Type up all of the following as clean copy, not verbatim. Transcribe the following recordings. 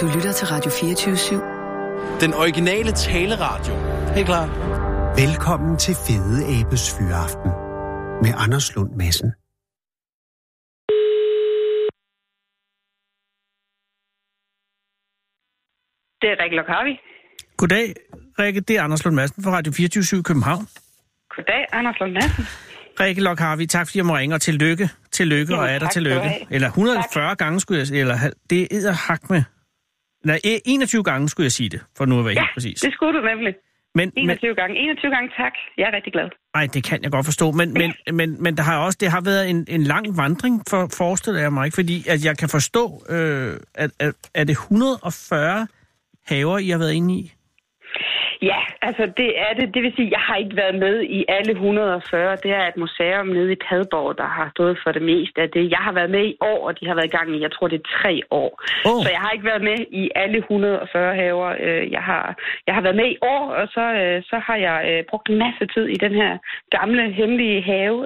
Du lytter til Radio 24/7. Den originale taleradio. Helt klar. Velkommen til Fede Abes Fyraften med Anders Lund Madsen. Det er Rikke Lokharvi. Goddag, Rikke. Det er Anders Lund Madsen fra Radio 24/7 København. Goddag, Anders Lund Madsen. Rikke Lokharvi, tak fordi jeg må ringe, og tillykke. Tillykke, jamen, og er der tillykke. Eller 140 tak. Gange, skulle jeg sige. Eller det er hak med. Nej, 21 gange skulle jeg sige det, for nu at være helt præcis. Ja, det skulle du nemlig. Men, 21 gange, tak. Jeg er rigtig glad. Nej, det kan jeg godt forstå. Men der har også, det har været en lang vandring, forestiller jeg mig ikke. Fordi at jeg kan forstå, at er det 140 haver, I har været inde i? Ja, altså det er det. Det vil sige, at jeg har ikke været med i alle 140. Det er et museum nede i Padborg, der har stået for det meste af det. Jeg har været med i år, og de har været i gang i, jeg tror det er 3 år. Oh. Så jeg har ikke været med i alle 140 haver. Jeg har været med i år, og så har jeg brugt en masse tid i den her gamle, hemmelige have,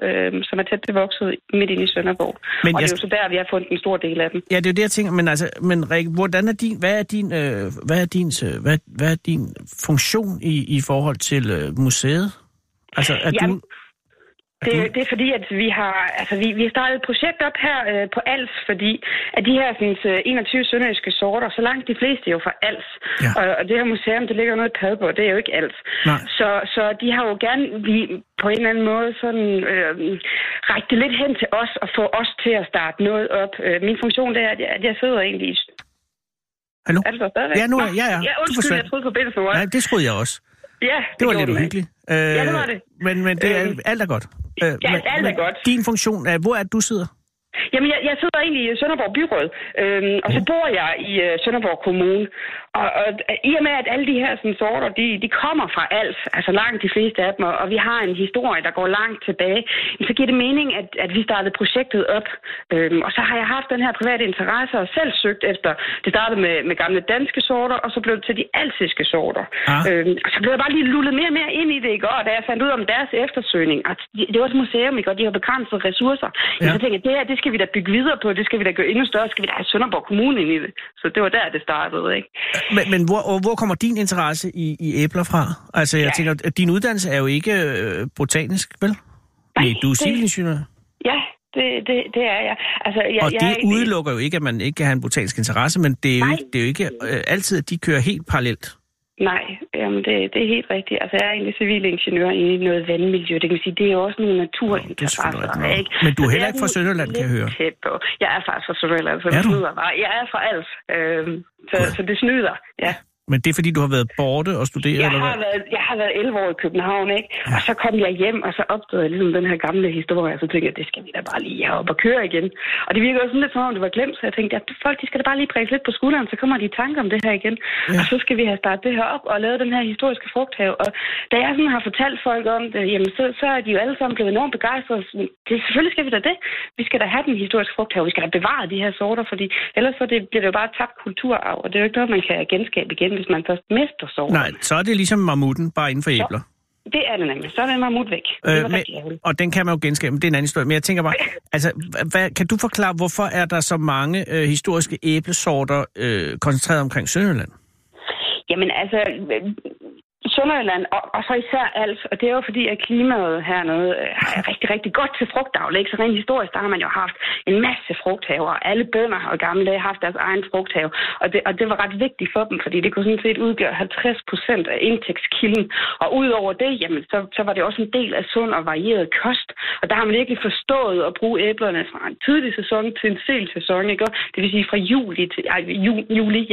som er tæt bevokset midt inde i Sønderborg. Men og det er jo så der, vi har fundet en stor del af dem. Ja, det er jo det, jeg tænker. Men altså, Rikke, hvordan er din, hvad er din funktion i forhold til museet? Altså, at du... Det er fordi, at vi har startet et projekt op her på Als, fordi at de her sådan, 21 sønderjyske sorter, så langt de fleste er jo fra Als. Ja. Og det her museum, det ligger jo noget i Padborg, det er jo ikke Als. Så de har jo gerne, vi på en eller anden måde, sådan rækket lidt hen til os og få os til at starte noget op. Min funktion det er, at jeg sidder egentlig i... Hallo? Er det så stadigvæk? Ja, nu er ja. Ja, undskyld, jeg troede på billedet for mig. Nej, det troede jeg også. Ja, det var lidt uhyggeligt. Ja, det var det. Men det er, alt er godt. Alt er godt. Din funktion er, hvor er det, du sidder? Jamen, jeg sidder egentlig i Sønderborg Byråd, og så bor jeg i Sønderborg Kommune. Og i og med, at alle de her sådan, sorter, de kommer fra alt, altså langt de fleste af dem, og vi har en historie, der går langt tilbage, så giver det mening, at vi startede projektet op. Og så har jeg haft den her private interesse og selv søgt efter. Det startede med gamle danske sorter, og så blev det til de alsiske sorter. Ah. Og så blev jeg bare lige lullet mere og mere ind i det, ikke? Og da jeg fandt ud om deres eftersøgning, og det var et museum, ikke? Og de har begrænsede ressourcer, ja. Så tænkte jeg, det her, det skal vi da bygge videre på, det skal vi da gøre endnu større, skal vi da have Sønderborg Kommune ind i det. Så det var der, det startede, ikke? Men hvor kommer din interesse i æbler fra? Altså, jeg tænker, at din uddannelse er jo ikke botanisk, vel? Nej, du er civilingeniør. Ja, det er jeg. Altså, jeg udelukker jo ikke, at man ikke kan have en botanisk interesse, men det er jo ikke altid, at de kører helt parallelt. Nej, jamen det er helt rigtigt. Altså, jeg er egentlig civilingeniør i noget vandmiljø. Det kan man sige, det er jo også nogle naturinteresser. Men du er heller ikke fra Sønderjylland, kan jeg høre. Jeg er faktisk fra Sønderjylland, så det snyder bare. Jeg er fra Als, så det snyder, ja. Men det er fordi, du har været borte og studeret? Jeg har været 11 år i København, ikke? Ja. Og så kom jeg hjem, og så opdagede jeg ligesom den her gamle historie, og så tænkte jeg, det skal vi da bare lige op og køre igen. Og det virkede også sådan lidt som om, det var glemt, så jeg tænkte, at folk, de skal da bare lige prikke lidt på skulderen, så kommer de i tanke om det her igen. Ja. Og så skal vi have startet det her op og lavet den her historiske frugthave. Og da jeg sådan har fortalt folk om det, jamen så er de jo alle sammen blevet enormt begejstrede. Det, selvfølgelig skal vi da det. Vi skal da have den historiske frugthave. Vi skal da bevare de her sorter, fordi ellers så bliver det jo bare tabt kulturarv, og det er jo ikke noget, man kan genskabe igen. Hvis man først mister sorten. Nej, så er det ligesom mammuten, bare inden for æbler. Så, det er det nemlig. Så er den mammut væk. Og den kan man jo genskabe, det er en anden historie. Men jeg tænker bare, altså, kan du forklare, hvorfor er der så mange historiske æblesorter koncentreret omkring Sønderjylland? Jamen altså... Sønderjylland, og så især Als, og det er jo fordi, at klimaet hernede er rigtig, rigtig godt til frugtavl. Så rent historisk, der har man jo haft en masse frugthaver, og alle bønder og gamle dage har haft deres egen frugthave, og det var ret vigtigt for dem, fordi det kunne sådan set udgøre 50% af indtægtskilden, og udover det, jamen, så var det også en del af sund og varieret kost, og der har man virkelig forstået at bruge æblerne fra en tidlig sæson til en sen sæson, ikke? Det vil sige fra juli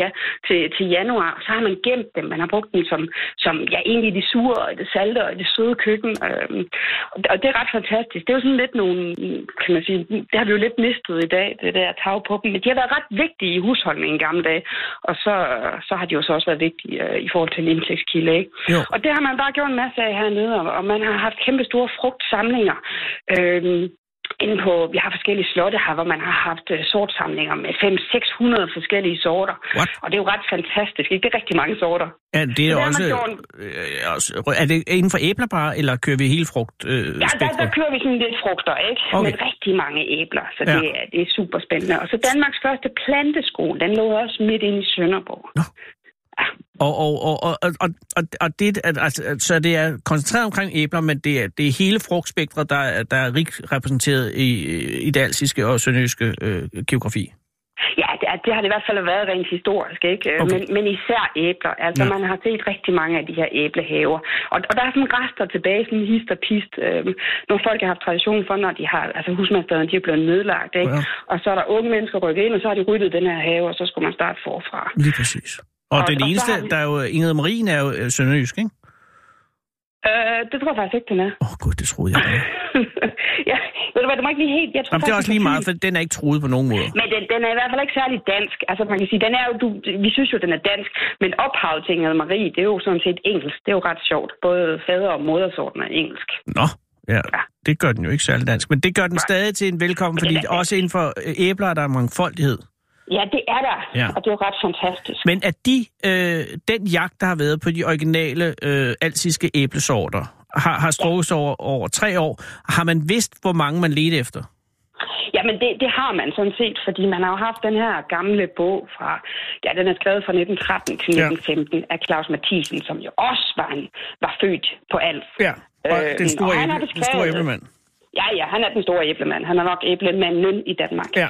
til januar, så har man gemt dem, man har brugt dem som ja, egentlig de sure og det salte og det søde køkken. Og det er ret fantastisk. Det er jo sådan lidt nogle, kan man sige, det har vi jo lidt mistet i dag, det der tag på dem. Men de har været ret vigtige i husholdningen i gamle dage. Og så har de jo så også været vigtige i forhold til en indtægtskilde, ikke? Jo. Og det har man bare gjort en masse af hernede, og man har haft kæmpe store frugtsamlinger. inde på, vi har forskellige slotte her, hvor man har haft sortsamlinger med 500-600 forskellige sorter. What? Og det er jo ret fantastisk, ikke? Det er rigtig mange sorter. Ja, det er også... Er det inden for æbler bare, eller kører vi hele frugt? Ja, der kører vi sådan lidt frugter, ikke? Okay. Med rigtig mange æbler, så ja. det er super spændende. Og så Danmarks første planteskole, den lå også midt inde i Sønderborg. Nå. Ja. Og det, altså, så det er koncentreret omkring æbler, men det er hele frugtspektret, der er rigt repræsenteret i det alsiske og sønderjyske geografi. Ja, det har det i hvert fald været rent historisk, ikke? Okay. Men især æbler. Altså, ja. Man har set rigtig mange af de her æblehaver. Og der er sådan rester tilbage, sådan hist og pist. Nogle folk har haft tradition for, når de har... Altså, husmandsstederne, de er blevet nedlagt, ikke? Ja. Og så er der unge mennesker rykket ind, og så har de ryddet den her have, og så skulle man starte forfra. Lige præcis. Og den eneste, der er jo... Ingrid Marie er jo sønderjysk, ikke? Det tror jeg faktisk ikke, den er. Åh gud, det troede jeg. Ja, ved du hvad, det var ikke lige helt... Jeg tror, jamen, det er også lige meget, for den er ikke truet på nogen måde. Men den er i hvert fald ikke særlig dansk. Altså, man kan sige, den er jo... Vi synes jo, den er dansk, men ophavet til Ingrid Marie, det er jo sådan set engelsk. Det er jo ret sjovt. Både fader og modersorten er engelsk. Nå, ja. Det gør den jo ikke særlig dansk. Men det gør den stadig til en velkommen, fordi også inden for æbler, der er mangfoldighed. Ja, det er der, ja. Og det er jo ret fantastisk. Men er den jagt, der har været på de originale alsiske æblesorter, har strået over 3 år, har man vidst, hvor mange man ledte efter? Jamen, det har man sådan set, fordi man har jo haft den her gamle bog fra... Ja, den er skrevet fra 1913 til 1915 af Claus Matthiesen, som jo også var født på Als. Ja, og den store æblemand. Ja, han er den store æblemand. Han er nok æblemanden i Danmark. Ja.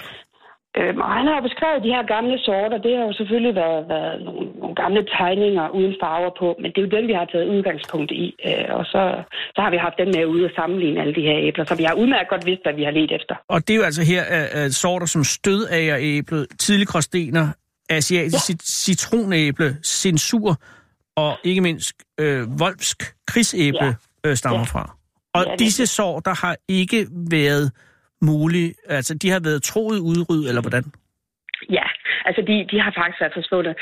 Og han har beskrevet de her gamle sorter. Det har jo selvfølgelig været nogle gamle tegninger uden farver på, men det er jo den, vi har taget udgangspunkt i. Og så har vi haft den med ude og sammenligne alle de her æbler, så vi har udmærket godt vidst, hvad vi har ledt efter. Og det er jo altså her sorter som stødageræblet, tidlig gråstener, asiatisk citronæble, censur og ikke mindst volfsk krigsæble stammer fra. Og disse sorter har ikke været... muligt. Altså, de har været troet udryddet, eller hvordan? Ja, altså, de har faktisk været forsvundet.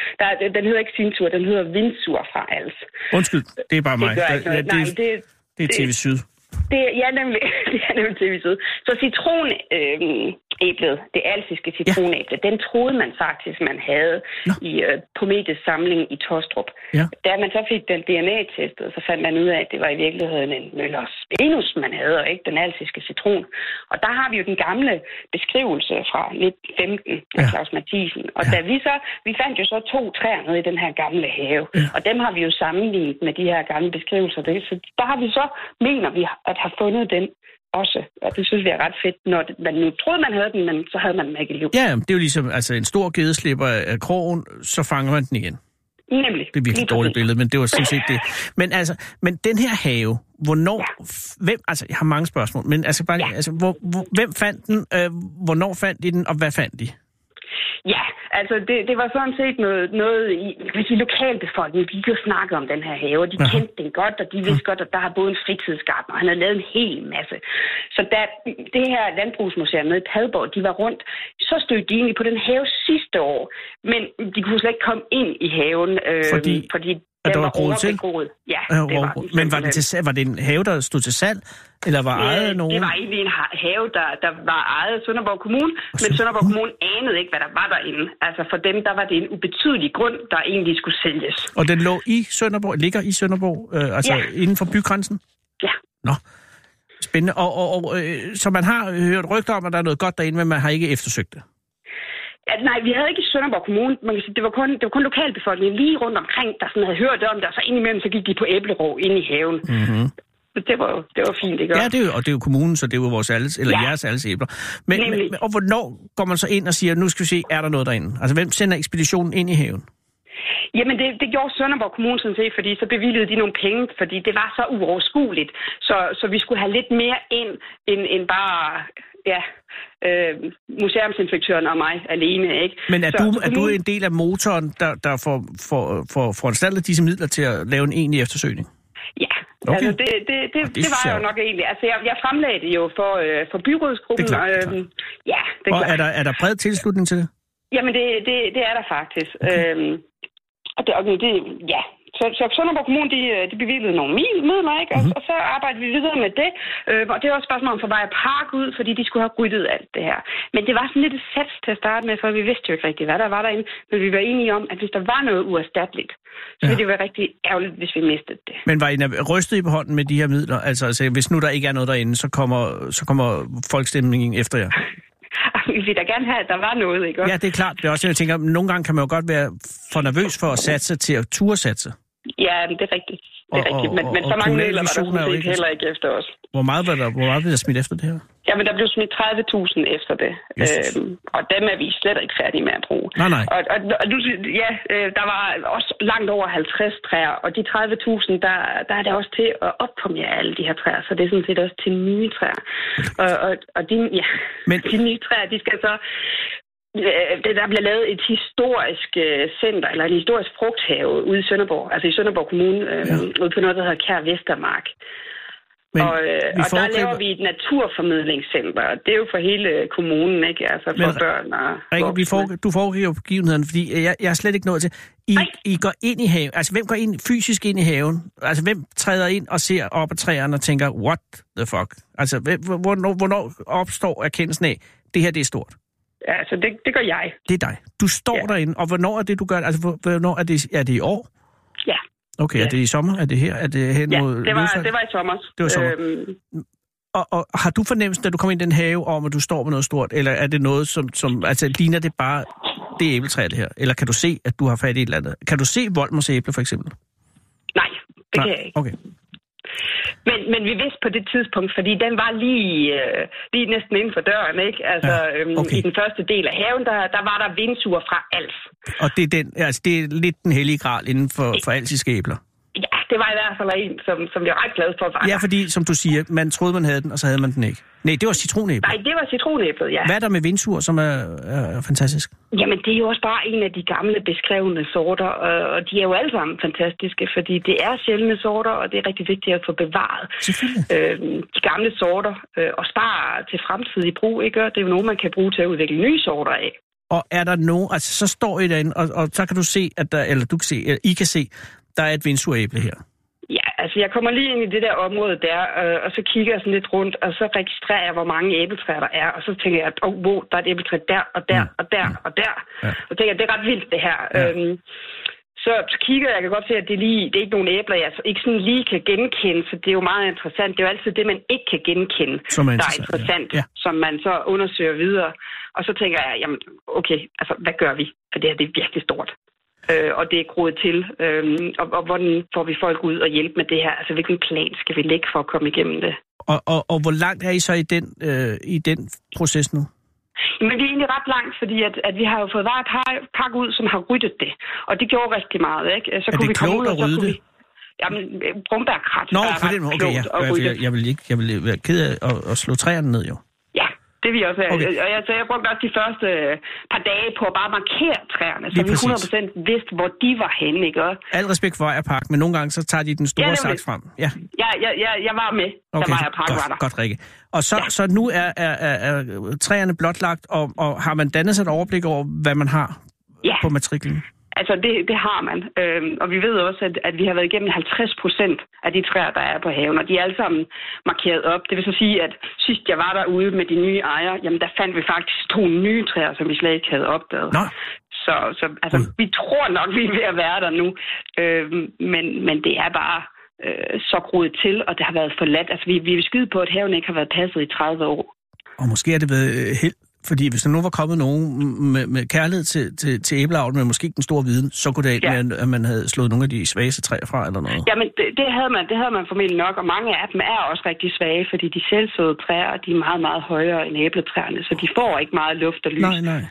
Den hedder ikke Sintur, den hedder Vindsur fra Als. Undskyld, det er bare mig. Det er TV Syd. Det er nemlig TV Syd. Så citronæblet, det alsiske citronæble, den troede man faktisk, man havde i Pometets samling i Taastrup. Ja. Da man så fik den DNA-testet, så fandt man ud af, at det var i virkeligheden en Møllers Venus, man havde, og ikke den alsiske citron. Og der har vi jo den gamle beskrivelse fra 1915 af Claus Matthiesen. Og da vi fandt jo så 2 træer nede i den her gamle have, og dem har vi jo sammenlignet med de her gamle beskrivelser. Så der har vi så, mener vi, at have fundet den også. Og det synes vi er ret fedt, når man nu troede, man havde den, men så havde man den ikke i liv. Ja, det er jo ligesom altså, en stor gedeslipper af krogen, så fanger man den igen. Nemlig. Det er virkelig et dårligt billede, men det var sådan set det. Men altså, men den her have, hvornår, hvem, altså jeg har mange spørgsmål, men altså bare hvem fandt den, hvornår fandt de den, og hvad fandt de? Ja, altså det var sådan set noget i, hvis vi lokalbefolkningen, de jo snakkede om den her have, og de kendte den godt, og de vidste godt, at der har boet en fritidsgartner, og han havde lavet en hel masse. Så da det her landbrugsmuseum med i Padborg, de var rundt, så stod de egentlig på den have sidste år, men de kunne slet ikke komme ind i haven, fordi der var groet til. Ja, det var den. Men var det en have, der stod til salg, eller var ejet af nogen? Det var egentlig en have, der var ejet af Sønderborg Kommune, men Sønderborg Kommune anede ikke, hvad der var derinde. Altså for dem, der var det en ubetydelig grund, der egentlig skulle sælges. Og den ligger i Sønderborg, altså inden for bygrænsen? Ja. Nå, spændende. Så man har hørt rygter om, at der er noget godt derinde, men man har ikke eftersøgt det? At nej, vi havde ikke i Sønderborg Kommune. Man kan sige, det var kun lokalbefolkningen lige rundt omkring, der sådan havde hørt om det, og så indimellem så gik de på æblerå inde i haven. Mm-hmm. Det var fint, ikke? Ja, og det er jo kommunen, så det er jo vores alles, eller jeres alles æbler. Men, og hvornår går man så ind og siger, nu skal vi se, er der noget derinde? Altså, hvem sender ekspeditionen ind i haven? Jamen, det gjorde Sønderborg Kommune sådan set, fordi så bevilgede de nogle penge, fordi det var så uoverskueligt. Så vi skulle have lidt mere ind, end bare... Ja, museumsinspektøren og mig alene, ikke? Men er du en del af motoren, der får foranstaltet disse midler til at lave en egentlig eftersøgning? Ja, okay. Altså det var jo nok egentlig. Altså jeg fremlagde det jo for byrådsgruppen. Det er klart, ja, det er klart. Og er der bred tilslutning til det? Jamen det er der faktisk. Okay. Og det, ja, Så Sønderborg Kommune, de bevilgede nogle midler, ikke? Og så arbejdede vi videre med det. Og det var også spørgsmål om for vej at park ud, fordi de skulle have ryddet alt det her. Men det var sådan lidt et sats til at starte med, for vi vidste jo ikke rigtigt, hvad der var derinde. Men vi var enige om, at hvis der var noget uerstatteligt, så ville det være rigtig ærgerligt, hvis vi mistede det. Men var I rystet i hånden med de her midler? Altså, hvis nu der ikke er noget derinde, så kommer folkestemningen efter jer? Vi vil da gerne have, at der var noget, ikke? Ja, det er klart. Det er også, jeg tænker, nogle gange kan man jo godt være for nervøs for at satse til at turesatse. Ja, det er rigtigt. Det er rigtigt. Men så mange midler var der sådan set heller ikke efter os. Hvor meget blev der smidt efter det her? Jamen, der blev smidt 30.000 efter det. Og dem er vi slet ikke færdige med at bruge. Nej. Og du siger, ja, der var også langt over 50 træer, og de 30.000, der er det også til at opkommere alle de her træer, så det er sådan set også til nye træer. Og de nye træer, de skal så... Der bliver lavet et historisk center, eller en historisk frugthave ude i Sønderborg, altså i Sønderborg Kommune, ude på noget, der hedder Kær Vestermark. Og der laver vi et naturformidlingscenter, og det er jo for hele kommunen, ikke? Altså for børn og... Rikke, du foregiver begivenheden, fordi jeg er slet ikke nået til... I går ind i haven. Altså, hvem går ind fysisk ind i haven? Altså, hvem træder ind og ser op ad træerne og tænker, what the fuck? Altså, hvornår opstår erkendelsen af, det her, det er stort? Ja, altså, det gør jeg. Det er dig. Du står derinde, og hvornår er det, du gør? Altså, hvornår er det i år? Ja. Okay, er det i sommer? Er det her? Er det hen mod løsfald? Det var i sommer. Det var sommer. Og har du fornemmelsen, da du kommer ind i den have, om at du står med noget stort? Eller er det noget, som altså, ligner det bare det æbletræ, det her? Eller kan du se, at du har fat i et eller andet? Kan du se Voldemarsæble, for eksempel? Nej, det kan jeg ikke. Okay. Men vi vidste på det tidspunkt, fordi den var lige næsten inden for døren, ikke? Altså, i den første del af haven, der var der vindsuger fra Als. Og det er, det er lidt den hellige gral inden for alsiske æbler? Ja, det var i hvert fald en, som jeg var ret glad for. Ja, fordi, som du siger, man troede, man havde den, og så havde man den ikke. Nej, det var citronæblet. Nej, det var citronæblet, ja. Hvad er der med vindsuger, som er fantastisk? Jamen, det er jo også bare en af de gamle beskrevne sorter, og de er jo alle sammen fantastiske, fordi det er sjældne sorter, og det er rigtig vigtigt at få bevaret de gamle sorter, og spare til fremtidig brug, ikke? Det er jo noget, man kan bruge til at udvikle nye sorter af. Og er der nogen, altså så står I derinde, og så kan du se, at der, eller du kan se, eller I kan se, der er et vindsugeræble her. Ja, altså jeg kommer lige ind i det der område der, og så kigger jeg sådan lidt rundt, og så registrerer jeg, hvor mange æbletræer der er, og så tænker jeg, at wow, der er et æbletræ der, og der, og der, og der. Ja. Og så tænker jeg, det er ret vildt det her. Ja. Så kigger jeg, kan godt se, at det er ikke nogen æbler, jeg ikke sådan lige kan genkende, så det er jo meget interessant. Det er jo altid det, man ikke kan genkende, der er interessant, som man så undersøger videre. Og så tænker jeg, jamen okay, altså hvad gør vi? For det her, det er virkelig stort. Og det er groet til, og hvordan får vi folk ud og hjælpe med det her? Altså, hvilken plan skal vi lægge for at komme igennem det? Og hvor langt er I så i den proces nu? Men vi er egentlig ret langt, fordi at vi har jo fået varet pakke ud, som har ryddet det. Og det gjorde rigtig meget, ikke? Så er kunne det vi klogt ud, at rydde det? Jamen, brumbærkrat. Nå, for det okay, ja. Jeg vil være ked af at slå træerne ned, jo. Det vi også. Okay. Og jeg brugte også de første par dage på at bare markere træerne, så vi 100% vidste, hvor de var henne, ikke? Al respekt for Ejerpark, men nogle gange så tager de den store saks frem. Ja. Jeg var med, da Ejerpark var der. Godt, Rikke. Og så nu er træerne blotlagt, og har man dannet sig et overblik over, hvad man har på matriklen? Altså, det har man. Og vi ved også, at vi har været igennem 50% af de træer, der er på haven, og de er alle sammen markeret op. Det vil så sige, at sidst jeg var derude med de nye ejere, jamen der fandt vi faktisk 2 nye træer, som vi slet ikke havde opdaget. Nå. Så altså, vi tror nok, vi er ved at være der nu. Men det er bare så groet til, og det har været forladt. Altså, vi er skyde på, at haven ikke har været passet i 30 år. Og måske er det været held. Fordi hvis der nu var kommet nogen med kærlighed til æbleavlen, men måske ikke den store viden, så kunne det af med, at man havde slået nogle af de svageste træer fra eller noget. Jamen, det havde man formentlig nok, og mange af dem er også rigtig svage, fordi de selvsøde træer, de er meget, meget højere end æbletræerne, så de får ikke meget luft og lys. Nej.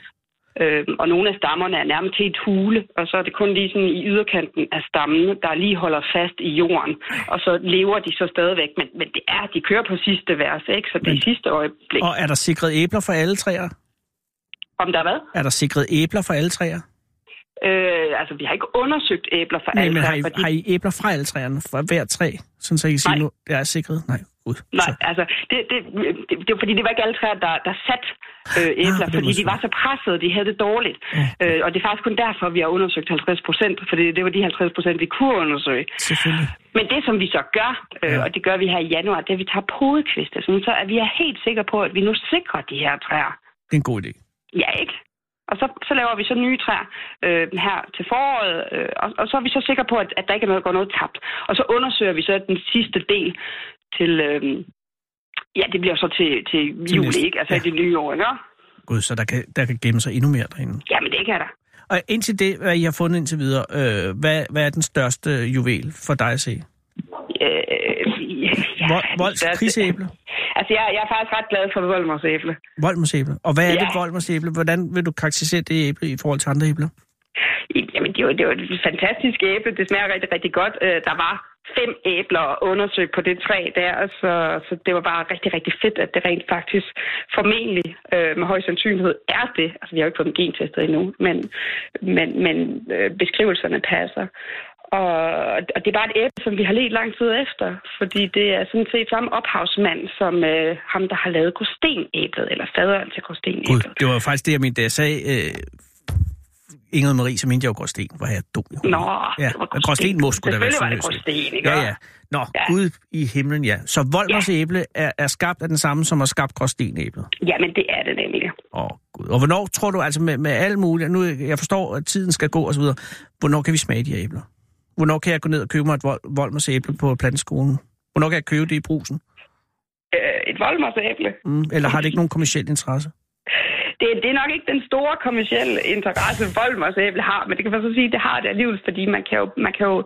Og nogle af stammerne er nærmest helt hule, og så er det kun lige sådan i yderkanten af stammen, der lige holder fast i jorden. Og så lever de så stadigvæk, men det er, de kører på sidste vers, ikke? Så det er sidste øjeblik. Og er der sikret æbler for alle træer? Om der hvad? Er der sikret æbler for alle træer? Altså, vi har ikke undersøgt æbler for alle træer. Nej, men har I æbler fra alle træerne? Fra hver træ? Sådan så I kan sige, nu er sikret? Nej. Ud. Nej, altså, det var fordi, det var ikke alle træer, der satte æbler, fordi de var så pressede, de havde det dårligt. Ja. Og det er faktisk kun derfor, vi har undersøgt 50%, for det var de 50%, vi kunne undersøge. Selvfølgelig. Men det, som vi så gør, og det gør vi her i januar, det er, at vi tager podekviste, så at vi er helt sikre på, at vi nu sikrer de her træer. Det er en god idé. Ja, ikke? Og så laver vi så nye træer her til foråret, og så er vi så sikre på, at der ikke er noget, der går noget tabt. Og så undersøger vi så den sidste del til, det bliver så til juli, ikke? Altså det nye år, ikke? Gud, så der kan gemme sig endnu mere derinde. Jamen det kan der. Og indtil det, hvad I har fundet indtil videre, hvad er den største juvel for dig at se? Volds krigsæble? Altså, jeg er faktisk ret glad for Voldemarsæble. Voldemarsæble? Og hvad er det Voldemarsæble? Hvordan vil du karakterisere det æble i forhold til andre æbler? Jamen, det var et fantastisk æble. Det smager rigtig, rigtig godt. Der var 5 æbler undersøgt på det træ der, så det var bare rigtig, rigtig fedt, at det rent faktisk formentlig med høj sandsynlighed er det. Altså, vi har jo ikke fået dem gentestet endnu, men beskrivelserne passer. Og det er bare et æble, som vi har ledt lang tid efter, fordi det er sådan set samme ophavsmand som ham, der har lavet Gråsten-æblet, eller faderen til Gråsten-æblet. Det var faktisk det, jeg mente, da jeg sagde Ingrid Marie, så mente jeg jo Gråsten, hvor jeg dum. Nå, ja, det var Gråsten. Selvfølgelig var det Gråsten, ikke? Ja. Nå, ja. Gud i himlen, ja. Så Voldemarsæble er skabt af den samme, som har skabt Gråsten-æblet? Jamen, det er det nemlig. Åh, Gud. Og hvornår tror du, altså med alle mulige, nu jeg forstår, at tiden skal gå og så videre, hvornår kan vi smage de æbler? Hvornår kan jeg gå ned og købe mig et Voldemarsæble på planteskolen? Hvornår kan jeg købe det i brusen? Et Voldemarsæble? Eller har det ikke nogen kommerciel interesse? Det er nok ikke den store kommercielle interesse, Voldemarsæble har, men det kan man så sige, det har det alligevel, fordi man kan jo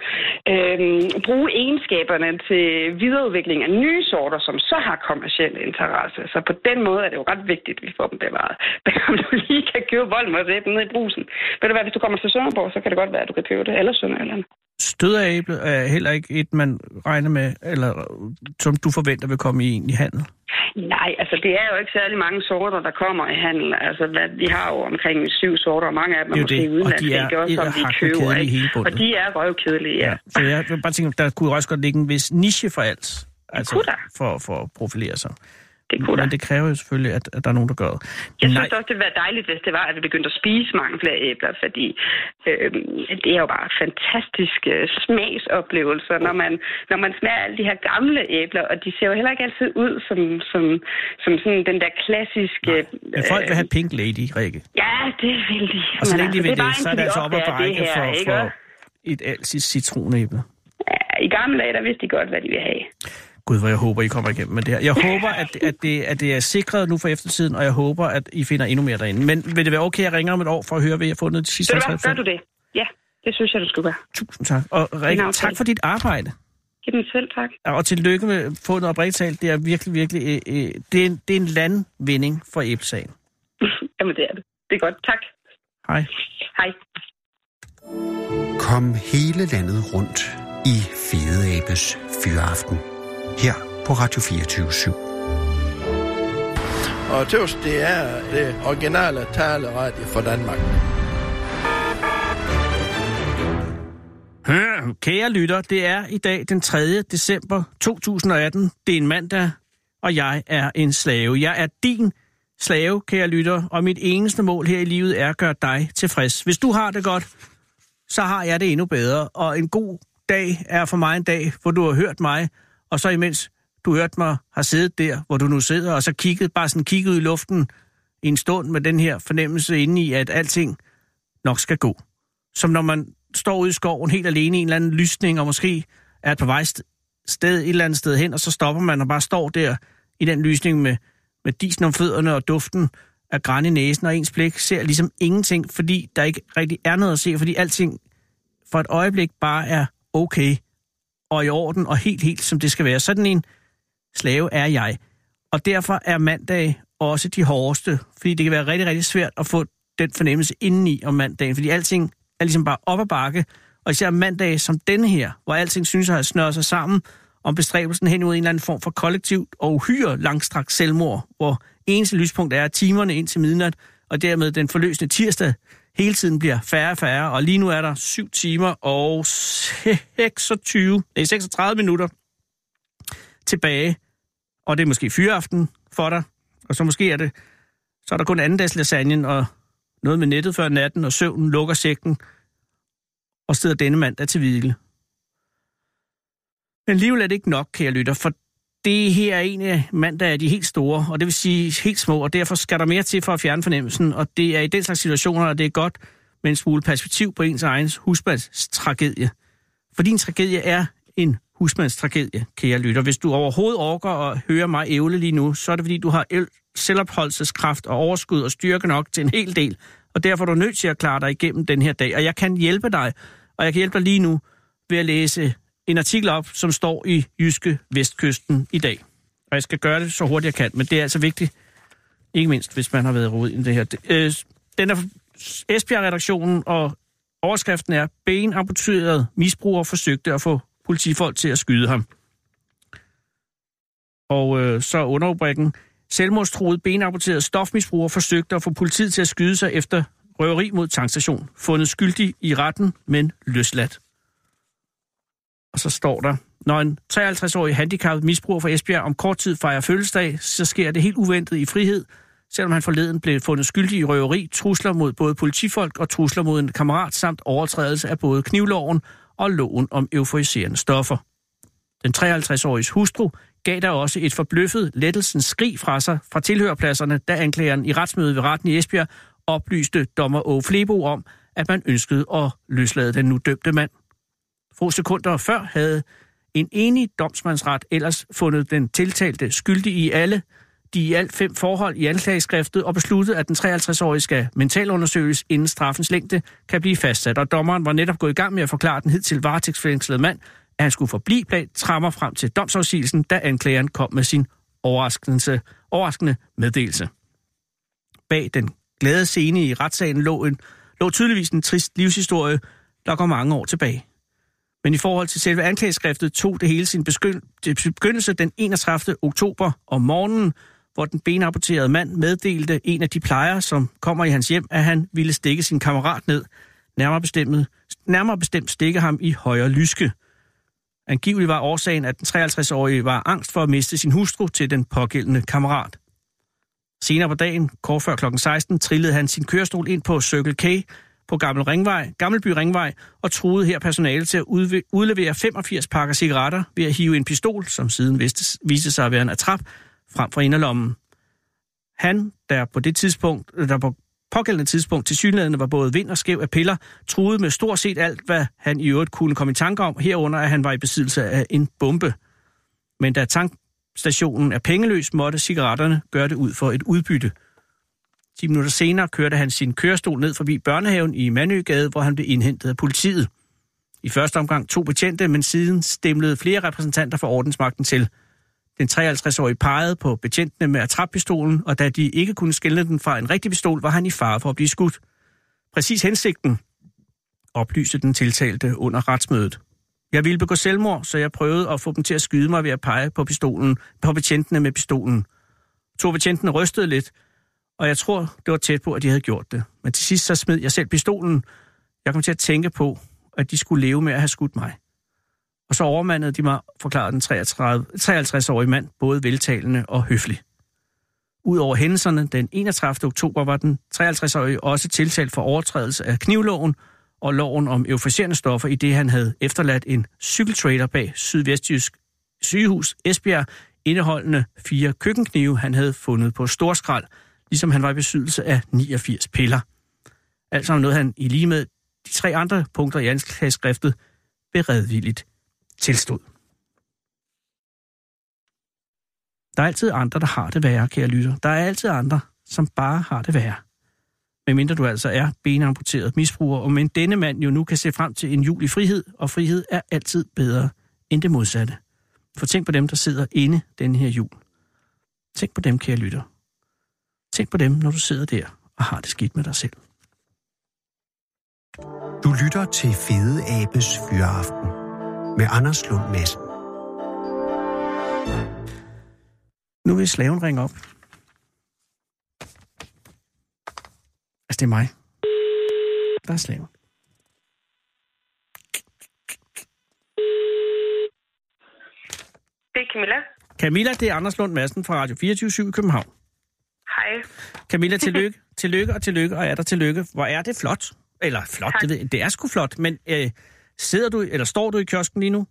bruge egenskaberne til videreudvikling af nye sorter, som så har kommerciel interesse. Så på den måde er det jo ret vigtigt, at vi får dem bevaret. Men om du lige kan købe Voldemarsæble ned i brusen. Ved du hvad, hvis du kommer til Sønderborg, så kan det godt være, at du kan købe det, eller Sønderjylland. Støderæblet er heller ikke et, man regner med, eller som du forventer vil komme i egentlig handel? Nej, altså det er jo ikke særlig mange sorter, der kommer i handel. Altså vi har jo omkring 7 sorter, og mange af dem er måske udenlandske, ikke også, som vi køber. Og de er røvkedelige, ja. Så jeg bare tænker, der kunne også godt ligge en vis niche for alt. Altså, for at profilere sig. Det kunne. Men det kræver jo selvfølgelig, at der er nogen, der gør det. Jeg synes også, det ville være dejligt, hvis det var, at vi begyndte at spise mange flere æbler, fordi det er jo bare fantastiske smagsoplevelser, når man smager alle de her gamle æbler, og de ser jo heller ikke altid ud som sådan den der klassiske... Men folk vil have Pink Lady, Rikke. Ja, det vil de. Og så længe de vil det, så er det altså op og brække for et alsisk citronæble. Ja, i gamle dage, der vidste de godt, hvad de vil have. Gud, hvor jeg håber, I kommer igennem med det her. Jeg håber, at det er sikret nu for eftertiden, og jeg håber, at I finder endnu mere derinde. Men vil det være okay, at jeg ringer om et år for at høre, hvad jeg har fundet de sidste 50? Gør du det? Ja, det synes jeg, du skulle gøre. Tusind tak. Og Rikke, tak for dit arbejde. Giv den selv, tak. Og tillykke med fundet og bredtalt. Det er virkelig, virkelig... Det er en landvinding for æblesagen. Jamen, det er det. Det er godt. Tak. Hej. Hej. Kom hele landet rundt i Fede Æbes Fyraften. Her på Radio 24/7. Og tøvs, det er det originale taleradio for Danmark. Kære lytter, det er i dag den 3. december 2018. Det er en mandag, og jeg er en slave. Jeg er din slave, kære lytter, og mit eneste mål her i livet er at gøre dig tilfreds. Hvis du har det godt, så har jeg det endnu bedre. Og en god dag er for mig en dag, hvor du har hørt mig, og så imens du hørte mig, har siddet der, hvor du nu sidder, og så kigget ud i luften i en stund med den her fornemmelse inde i, at alting nok skal gå. Som når man står ude i skoven helt alene i en eller anden lysning, og måske er på vej sted, et eller andet sted hen, og så stopper man og bare står der i den lysning med disen om fødderne og duften af gran i næsen, og ens blik ser ligesom ingenting, fordi der ikke rigtig er noget at se, fordi alting for et øjeblik bare er okay og i orden, og helt, som det skal være. Sådan en slave er jeg. Og derfor er mandag også de hårdeste, fordi det kan være rigtig, rigtig svært at få den fornemmelse indeni om mandagen, fordi alting er ligesom bare op ad bakke, og især mandag som denne her, hvor alting synes at have snørret sig sammen om bestræbelsen hen ud i en eller anden form for kollektivt og uhyre langstrakt selvmord, hvor eneste lyspunkt er timerne indtil midnat, og dermed den forløsende tirsdag hele tiden bliver færre og færre, og lige nu er der 7 timer og 36 minutter tilbage og det er måske fyreaften for dig, og så måske er det, så er der kun anden dags lasagnen og noget med nettet før natten, og søvnen lukker sækken og sidder denne mandag til hvile. Men alligevel er det ikke nok, kære lytter, for det her er en af mandag er de helt store, og det vil sige helt små, og derfor skal der mere til for at fjerne fornemmelsen, og det er i den slags situationer, og det er godt med en smule perspektiv på ens egen husmandstragedie. For din tragedie er en husmandstragedie, kære lytter. Hvis du overhovedet orker at høre mig ævle lige nu, så er det fordi, du har selvopholdelseskraft og overskud og styrke nok til en hel del, og derfor er du nødt til at klare dig igennem den her dag. Og jeg kan hjælpe dig, og jeg kan hjælpe dig lige nu ved at læse en artikel op, som står i Jyske Vestkysten i dag. Og jeg skal gøre det så hurtigt jeg kan, men det er altså vigtigt, ikke mindst hvis man har været rodet i det her. Den er Esbjerg-redaktionen, og overskriften er: Benamputeret misbruger forsøgte at få politifolk til at skyde ham. Og så underrubrikken: Selvmordstruet benamputeret stofmisbruger forsøgte at få politiet til at skyde sig efter røveri mod tankstation. Fundet skyldig i retten, men løsladt. Og så står der: Når en 53-årig handicappet misbruger fra Esbjerg om kort tid fejrer fødselsdag, så sker det helt uventet i frihed, selvom han forleden blev fundet skyldig i røveri, trusler mod både politifolk og trusler mod en kammerat, samt overtrædelse af både knivloven og loven om euforiserende stoffer. Den 53-åriges hustru gav der også et forbløffet lettelsens skrig fra sig fra tilhørerpladserne, da anklageren i retsmødet ved retten i Esbjerg oplyste dommer Åge Flebo om, at man ønskede at løslade den nu dømte mand. Få sekunder før havde en enig domsmandsret ellers fundet den tiltalte skyldig i alle de i alt 5 forhold i anklageskriftet og besluttet, at den 53-årige skal mentalundersøges, inden straffens længde kan blive fastsat. Og dommeren var netop gået i gang med at forklare den hidtil varetægtsfængslede mand, at han skulle forblive blandt trammer frem til domsafsigelsen, da anklageren kom med sin overraskende meddelelse. Bag den glade scene i retssagen lå tydeligvis en trist livshistorie, der går mange år tilbage. Men i forhold til selve anklageskriftet tog det hele sin begyndelse den 31. oktober om morgenen, hvor den benamputerede mand meddelte en af de plejere, som kommer i hans hjem, at han ville stikke sin kammerat ned, nærmere bestemt stikke ham i højre lyske. Angiveligt var årsagen, at den 53-årige var angst for at miste sin hustru til den pågældende kammerat. Senere på dagen, kort før kl. 16, trillede han sin kørestol ind på Circle K på Gamleby Ringvej, og truede her personale til at udlevere 85 pakker cigaretter ved at hive en pistol, som siden viste sig at være en attrap, frem for inderlommen. Han, der på pågældende tidspunkt til synligheden var både vind og skæv af piller, truede med stort set alt, hvad han i øvrigt kunne komme i tanke om, herunder at han var i besiddelse af en bombe. Men da tankstationen er pengeløs, måtte cigaretterne gøre det ud for et udbytte. 10 minutter senere kørte han sin kørestol ned forbi børnehaven i Mandøgade, hvor han blev indhentet af politiet. I første omgang 2 betjente, men siden stemlede flere repræsentanter for ordensmagten til. Den 53-årige pegede på betjentene med attrappistolen, og da de ikke kunne skelne den fra en rigtig pistol, var han i fare for at blive skudt. Præcis hensigten, oplyste den tiltalte under retsmødet. Jeg ville begå selvmord, så jeg prøvede at få dem til at skyde mig ved at pege på betjentene med pistolen. 2 betjentene rystede lidt, og jeg tror, det var tæt på, at de havde gjort det. Men til sidst så smed jeg selv pistolen. Jeg kom til at tænke på, at de skulle leve med at have skudt mig. Og så overmandede de mig, forklarede den 53-årige mand, både veltalende og høflig. Udover hændelserne, den 31. oktober var den 53-årige også tiltalt for overtrædelse af knivloven og loven om euforiserende stoffer, i det han havde efterladt en cykeltrailer bag Sydvestjysk Sygehus Esbjerg, indeholdende 4 køkkenknive, han havde fundet på storskrald, ligesom han var i besiddelse af 89 piller. Altså nåede han i lige med de 3 andre punkter i anklageskriftet beredvilligt tilstod. Der er altid andre, der har det værre, kære lytter. Der er altid andre, som bare har det værre. Medmindre du altså er benamputeret misbruger, og men denne mand jo nu kan se frem til en jul i frihed, og frihed er altid bedre end det modsatte. For tænk på dem, der sidder inde denne her jul. Tænk på dem, kære lytter. Tænk på dem, når du sidder der og har det skidt med dig selv. Du lytter til Fede Abes Fyraften med Anders Lund Madsen. Nu vil slaven ringe op. Altså, det er mig. Der er slaven. Det er Camilla. Camilla, det er Anders Lund Madsen fra Radio 24/7 i København. Hej. Camilla, tillykke. tillykke og er der tillykke. Hvor er det flot. Eller flot, det er sgu flot, men sidder du, eller står du i kiosken lige nu?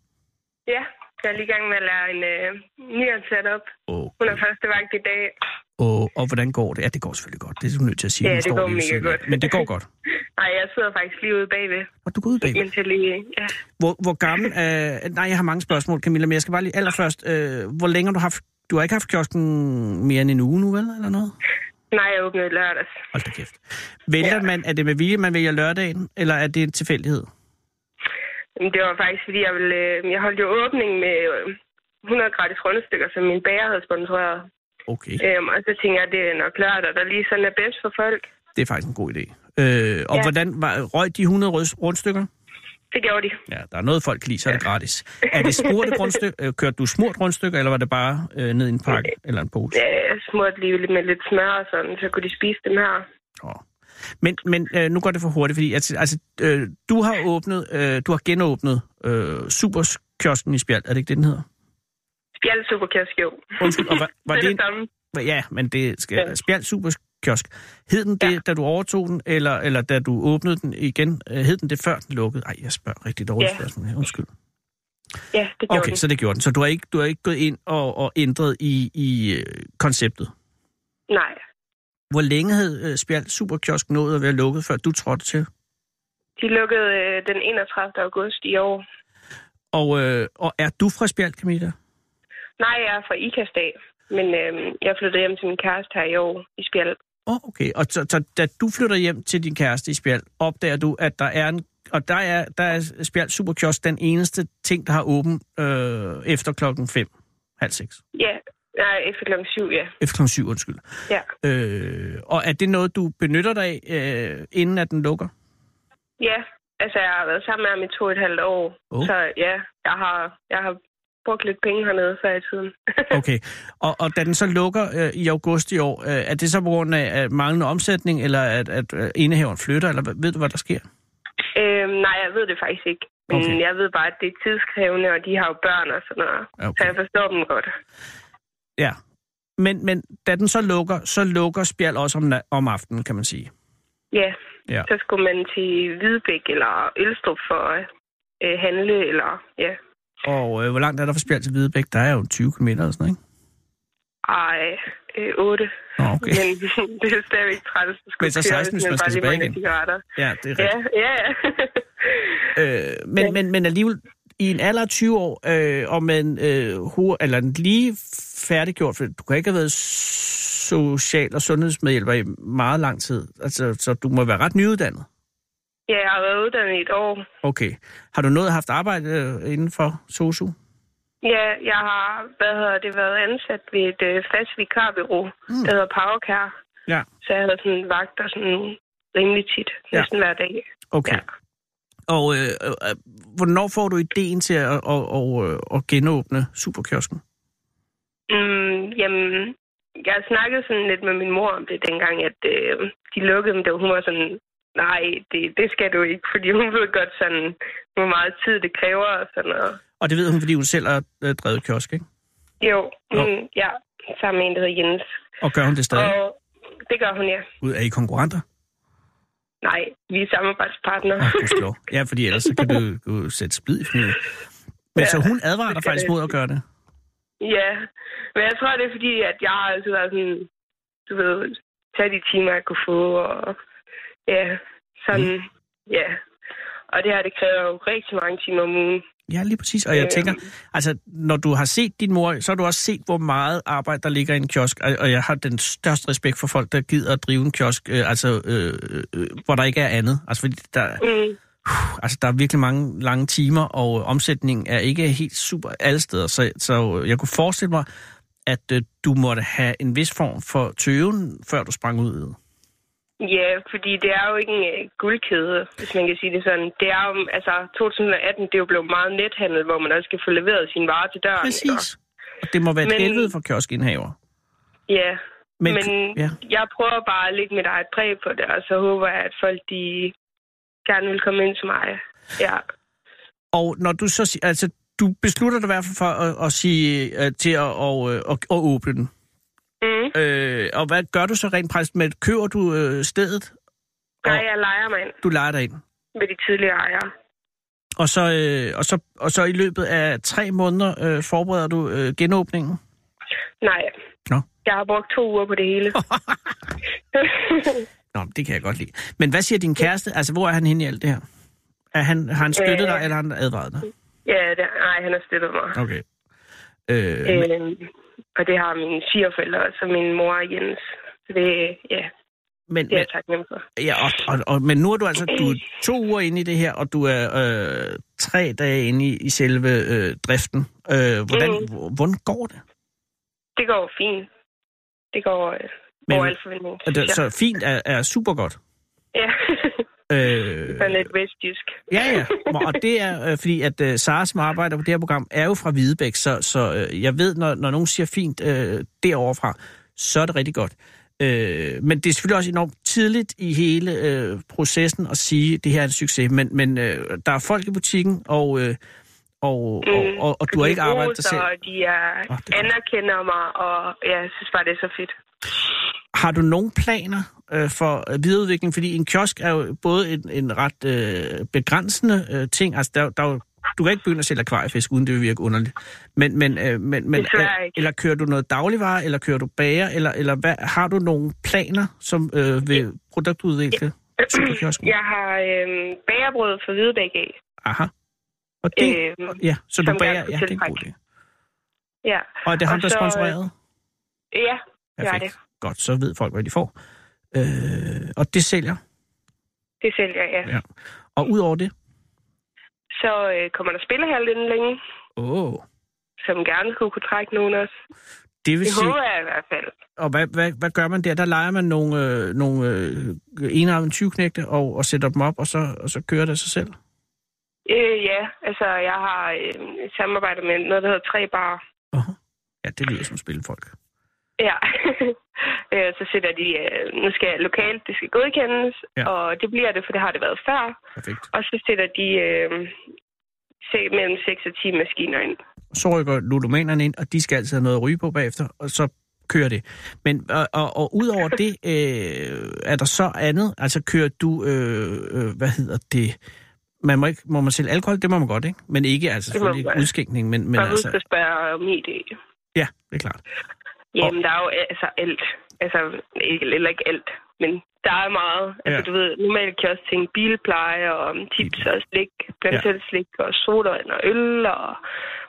Ja, jeg er lige i gang med at lære en nyansat op. Okay. Hun er første vagt i dag. Og hvordan går det? Ja, det går selvfølgelig godt. Det er du nødt til at sige. Ja, det går mega godt. Men det går godt. Nej, jeg sidder faktisk lige ude bagved. Og du går ude bagved? Indtil lige, ja. Hvor gammel... nej, jeg har mange spørgsmål, Camilla, men jeg skal bare lige allerførst... hvor længe har du haft... Du har ikke haft kiosken mere end en uge nu, vel? Eller noget? Nej, jeg åbnede lørdags. Hold da kæft. Vælger man... Er det med vilje, man vælger lørdagen? Eller er det en tilfældighed? Det var faktisk, fordi jeg ville... Jeg holdt jo åbningen med 100 gratis rundestykker, som min bager havde sponsoreret. Okay. Og så tænker jeg, det er nok lørdag, der lige sådan er bedst for folk. Det er faktisk en god idé. Hvordan røg de 100 rundstykker? Det gjorde de. Ja, der er noget folk lige, så er det gratis. Er det smurt rundstykker? Kørte du smurt rundstykker, eller var det bare ned i en pakke eller en pose? Ja, smurt lige med lidt smør og sådan, så kunne de spise dem her. Oh. Men nu går det for hurtigt, fordi altså, du har åbnet, du har genåbnet Superkiosken i Spjald, er det ikke det, den hedder? Spjald Superkiosk, jo. Undskyld, og var det det samme? Ja, men det skal Spjald Superkiosk. Hed den det, da du overtog den, eller da du åbnede den igen? Hed den det, før den lukkede? Nej, jeg spørger rigtig dårligt spørgsmål her. Undskyld. Ja, det gjorde den. Okay, så det gjorde den. Så du har ikke gået ind og ændret i konceptet? Nej. Hvor længe havde Spjald Superkiosk nået at være lukket, før du trådte til? De lukkede den 31. august i år. Og er du fra Spjald, Camilla? Nej, jeg er fra Ikast, men jeg flyttede hjem til min kæreste her i år i Spjald. Okay, og så da du flytter hjem til din kæreste i Spjald, opdager du, at der er Spjald Superkiosk den eneste ting, der har åben efter klokken 5:30. Ja, nej, efter klokken 7, ja. Efter klokken 7, undskyld. Ja. Og er det noget, du benytter dig af, inden at den lukker? Ja, altså jeg har været sammen med ham i 2,5 år, så ja, jeg har brugt lidt penge hernede før i tiden. Okay, og da den så lukker i august i år, er det så på grund af manglende omsætning, eller at indehaveren flytter, eller ved du, hvad der sker? Nej, jeg ved det faktisk ikke. Men jeg ved bare, at det er tidskrævende, og de har jo børn og sådan noget, så jeg forstår dem godt. Ja, men da den så lukker Spjald også om aftenen, kan man sige. Ja, så skulle man til Videbæk eller Ølstrup for at handle, eller ja. Og hvor langt er der fra Spjald til Videbæk? Der er jo 20 km eller sådan, ikke? Ej, 8. Okay. Men det er stadigvæk 30. Men så 16, hvis man skal tilbage igen. Ja, det er rigtigt. Ja. Men alligevel... I en alder af 20 år, og med en lige færdiggjort, for du kan ikke have været social- og sundhedsmedhjælper i meget lang tid, altså, så du må være ret nyuddannet. Ja, jeg har været uddannet i et år. Okay. Har du nået at have haft arbejde inden for SOSU? Ja, jeg har været ansat ved et fast vikarbureau, der hedder Powercare. Ja. Så jeg havde sådan vagter sådan rimelig tit, næsten hver dag. Okay. Ja. Og hvornår får du idéen til at genåbne Superkiosken? Jamen, jeg snakkede sådan lidt med min mor om det dengang, at de lukkede dem, da hun var sådan, nej, det skal du ikke, fordi hun ved godt sådan, hvor meget tid det kræver og sådan noget. Og det ved hun, fordi hun selv har drevet kiosk, ikke? Jo, ja, sammen med en, der hedder Jens. Og gør hun det stadig? Og det gør hun, ja. Er I konkurrenter? Nej, vi er samarbejdspartnere. Ja, fordi ellers så kan du sætte splid i familien. Men så hun advarer dig faktisk mod at gøre det? Ja, men jeg tror, det er fordi, at jeg har altid været sådan, du ved, tage de timer, jeg kunne få, og ja, sådan, ja. Og det her, det kræver jo rigtig mange timer om ugen. Ja, lige præcis. Og jeg tænker, altså, når du har set din mor, så har du også set, hvor meget arbejde, der ligger i en kiosk. Og jeg har den største respekt for folk, der gider at drive en kiosk, hvor der ikke er andet. Altså, fordi der er virkelig mange lange timer, og omsætningen er ikke helt super alle steder. Så jeg kunne forestille mig, at du måtte have en vis form for tøven, før du sprang ud i det. Ja, fordi det er jo ikke en guldkæde, hvis man kan sige det sådan. Det er jo, altså 2018, det er jo blevet meget nethandel, hvor man også skal få leveret sine varer til døren. Præcis. Og det må være et helvede for kioskindhaver. Ja, men jeg prøver bare at lægge mit eget præg på det, og så håber jeg, at folk de gerne vil komme ind til mig. Ja. Og når du så siger, altså du beslutter dig i hvert fald for at sige til at åbne den. Mm. Og hvad gør du så rent praktisk med? Køber du stedet? Nej, jeg lejer mig ind. Du lejer dig ind? Med de tidligere ejere. Og så i løbet af 3 måneder forbereder du genåbningen? Nej. Nå? Jeg har brugt 2 uger på det hele. Nå, det kan jeg godt lide. Men hvad siger din kæreste? Altså, hvor er han henne i alt det her? Har han støttet dig, eller har han advaret dig? Ja, han har støttet mig. Okay. Og det har mine svigerforældre, altså min mor og Jens. Så det, ja. Men, det er jeg taknemmelig for. Ja, men nu er du altså 2 uger inde i det her, og du er 3 dage inde i selve driften. Hvordan går det? Det går fint. Det går overalt forventning. Så fint er super godt? Ja. Det er lidt vestjysk. Ja. Og det er, fordi at Sara, som arbejder på det her program, er jo fra Videbæk, så jeg ved, når nogen siger fint deroverfra, så er det rigtig godt. Men det er selvfølgelig også enormt tidligt i hele processen at sige, at det her er en succes. Men der er folk i butikken, og du har ikke arbejdet dig selv. Og de anerkender mig, og jeg synes bare, det er så fedt. Har du nogen planer for videreudvikling? Fordi en kiosk er jo både en ret begrænsende ting. Altså, du kan ikke begynde at sælge akvariefisk, uden det vil virke underligt. Men eller kører du noget dagligvarer, eller kører du bager, eller hvad, har du nogle planer, som vil produktudvikle Superkiosken? Jeg har bagerbrød for Videbæk af. Aha. Og det, så du bager, det er en god idé. Ja. Og er det ham, der sponsorerede? Ja, det er det. Godt, så ved folk, hvad de får. Og det sælger? Det sælger, ja. Og ud over det? Så kommer der spillehal inden længe. Som gerne skulle kunne trække nogen også. Det vil sige... håber jeg i hvert fald. Og hvad gør man der? Der leger man nogle enarmede tyveknægte og sætter dem op, og så kører det sig selv? Altså jeg har samarbejdet med noget, der hedder Tre Bar. Aha. Ja, det lyder som spillefolk. Ja, så sætter de, nu skal lokalt, det skal godkendes, og det bliver det, for det har det været før. Perfekt. Og så sætter de mellem 6 og 10 maskiner ind. Så rykker ludomanerne ind, og de skal altid have noget at ryge på bagefter, og så kører det. Men, og ud over det, er der så andet? Altså kører du, hvad hedder det... Man må man sælge alkohol? Det må man godt, ikke? Men ikke altså selvfølgelig udskænkning, men altså... Man skal spørge om idé. Ja, det er klart. Jamen, der er jo altså alt. Altså, ikke alt, men der er meget. Altså, du ved, normalt kan jeg også tænke bilpleje og tips og slik, blandt selv slik og sodavand og øl og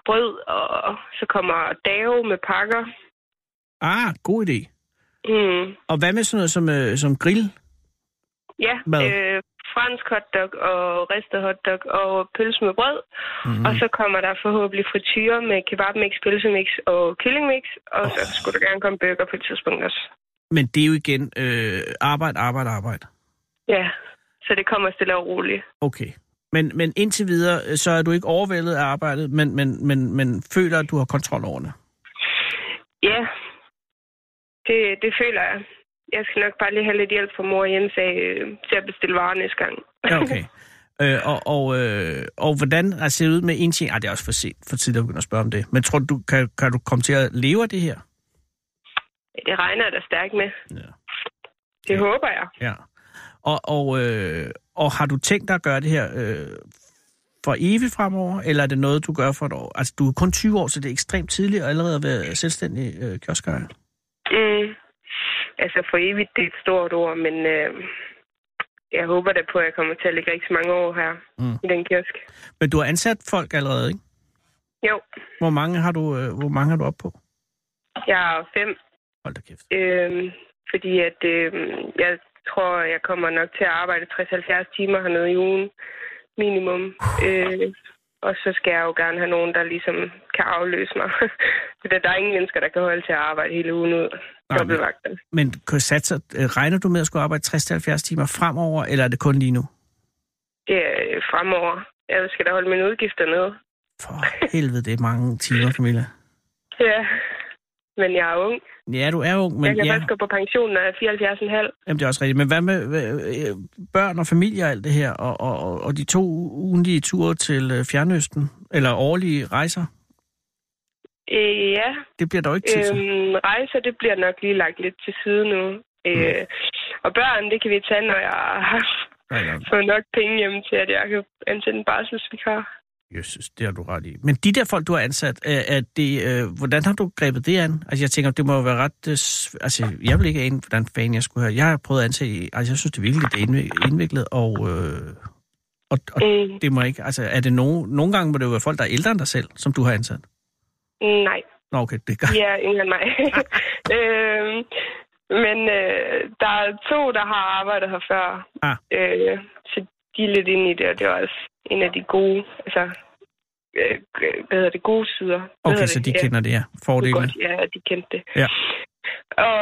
brød, og så kommer dage med pakker. God idé. Mm. Og hvad med sådan noget som grill? Ja, fransk hotdog og ristet hotdog og pølse med brød. Mm-hmm. Og så kommer der forhåbentlig frityre med kebabmix, pølsemix og kyllingmix. Og så skulle der gerne komme burger på et tidspunkt også. Men det er jo igen arbejde. Ja, så det kommer stille og roligt. Okay. Men indtil videre, så er du ikke overvældet af arbejdet, men føler, at du har kontrol over det? Ja, det føler jeg. Jeg skal nok bare lige have lidt hjælp fra mor og Jens til at bestille varer næste gang. Okay. Og hvordan er det ud med en ting? Det er også for tidligt at begynde at spørge om det. Men tror du, kan du komme til at leve af det her? Det regner jeg da stærkt med. Ja. Det håber jeg. Ja. Og har du tænkt dig at gøre det her for evigt fremover? Eller er det noget, du gør for et år? Altså, du er kun 20 år, så det er ekstremt tidligt og allerede at være selvstændig kioskejer. Altså for evigt, det er et stort ord, men jeg håber da på, at jeg kommer til at ligge rigtig mange år her i den kiosk. Men du har ansat folk allerede, ikke? Jo. Hvor mange har du op på? Jeg har 5. Hold da kæft. Fordi at jeg tror, jeg kommer nok til at arbejde 60-70 timer hernede i ugen minimum. Og så skal jeg jo gerne have nogen, der ligesom kan afløse mig. Der er ingen mennesker, der kan holde til at arbejde hele ugen ud. Men regner du med at skulle arbejde 60-70 timer fremover, eller er det kun lige nu? Det er fremover. Jeg skal da holde mine udgifter nede. For helvede, det er mange timer, Camilla. Ja, men jeg er ung. Ja, du er ung, men jeg kan først gå på pension, når jeg er 74,5. Jamen, det er også rigtigt. Men hvad med børn og familie og alt det her, og de 2 ugentlige ture til Fjernøsten, eller årlige rejser? Ja. Det bliver dog ikke tid til. Rejser, det bliver nok lige lagt lidt til side nu. Og børn, det kan vi tage, når jeg har fået nok penge hjem til, at jeg kan ansætte en barselsvikar. Jesus, det har du ret i. Men de der folk, du har ansat, hvordan har du grebet det an? Altså, jeg tænker, det må jo være ret... jeg vil ikke ane, hvordan fanden jeg skulle høre. Jeg har prøvet at ansætte... Altså, jeg synes, det er virkelig indviklet, og det må ikke... Altså, er det nogle gange må det jo være folk, der er ældre end dig selv, som du har ansat? Nej. Nå, okay, det er godt. Ja, yngre end mig. Men der er 2, der har arbejdet her før. Så de er lidt inde i det, og det er også... En af de gode, gode sider. Okay, så de kender det, ja. Fordelene. Godt, ja, de kendte det. Ja. Og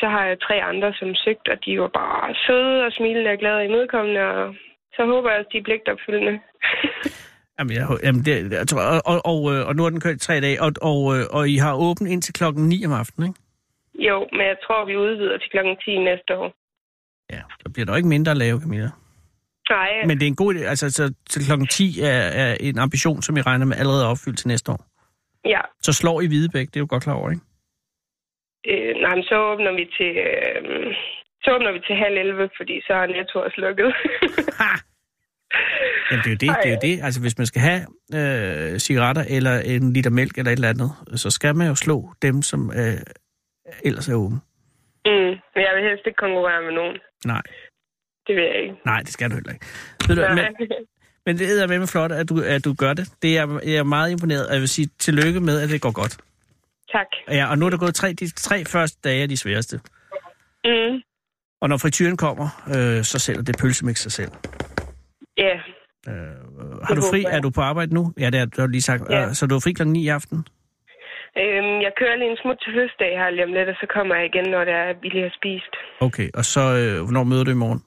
så har jeg 3 andre, som søgte, og de var bare søde og smilende og glade og imødekommende, og så håber jeg, at de er pligtopfyldende. Og nu er den kørt 3 dage, og I har åbent indtil 9:00 om aftenen, ikke? Jo, men jeg tror, vi udvider til 10:00 næste år. Ja, der bliver der ikke mindre at lave, Camilla. Nej. Men det er en god idé, altså til 10:00 er en ambition, som I regner med allerede opfyldt til næste år. Ja. Så slår I Videbæk, det er jo godt klar over, ikke? Nej, men så åbner vi til 10:30, fordi så er Netto også lukket. Jamen, det er jo det. Altså, hvis man skal have cigaretter eller en liter mælk eller et eller andet, så skal man jo slå dem, som ellers er åbne. Men jeg vil helst ikke konkurrere med nogen. Nej. Det vil jeg ikke. Nej, det skal du heller ikke. Men det er med flot, at du gør det. Det er, jeg er meget imponeret, og jeg vil sige tillykke med, at det går godt. Tak. Ja, og nu er der gået de 3 første dage af de sværeste. Og når frityren kommer, så sælger det pølsemix sig selv. Ja. Har du fri? Er du på arbejde nu? Ja, det har du lige sagt. Ja. Så du er fri 9:00 i aften? Jeg kører lige en smut til fødselsdag her lige om lidt, og så kommer jeg igen, når det er, vi lige har spist. Okay, og så hvornår møder du i morgen?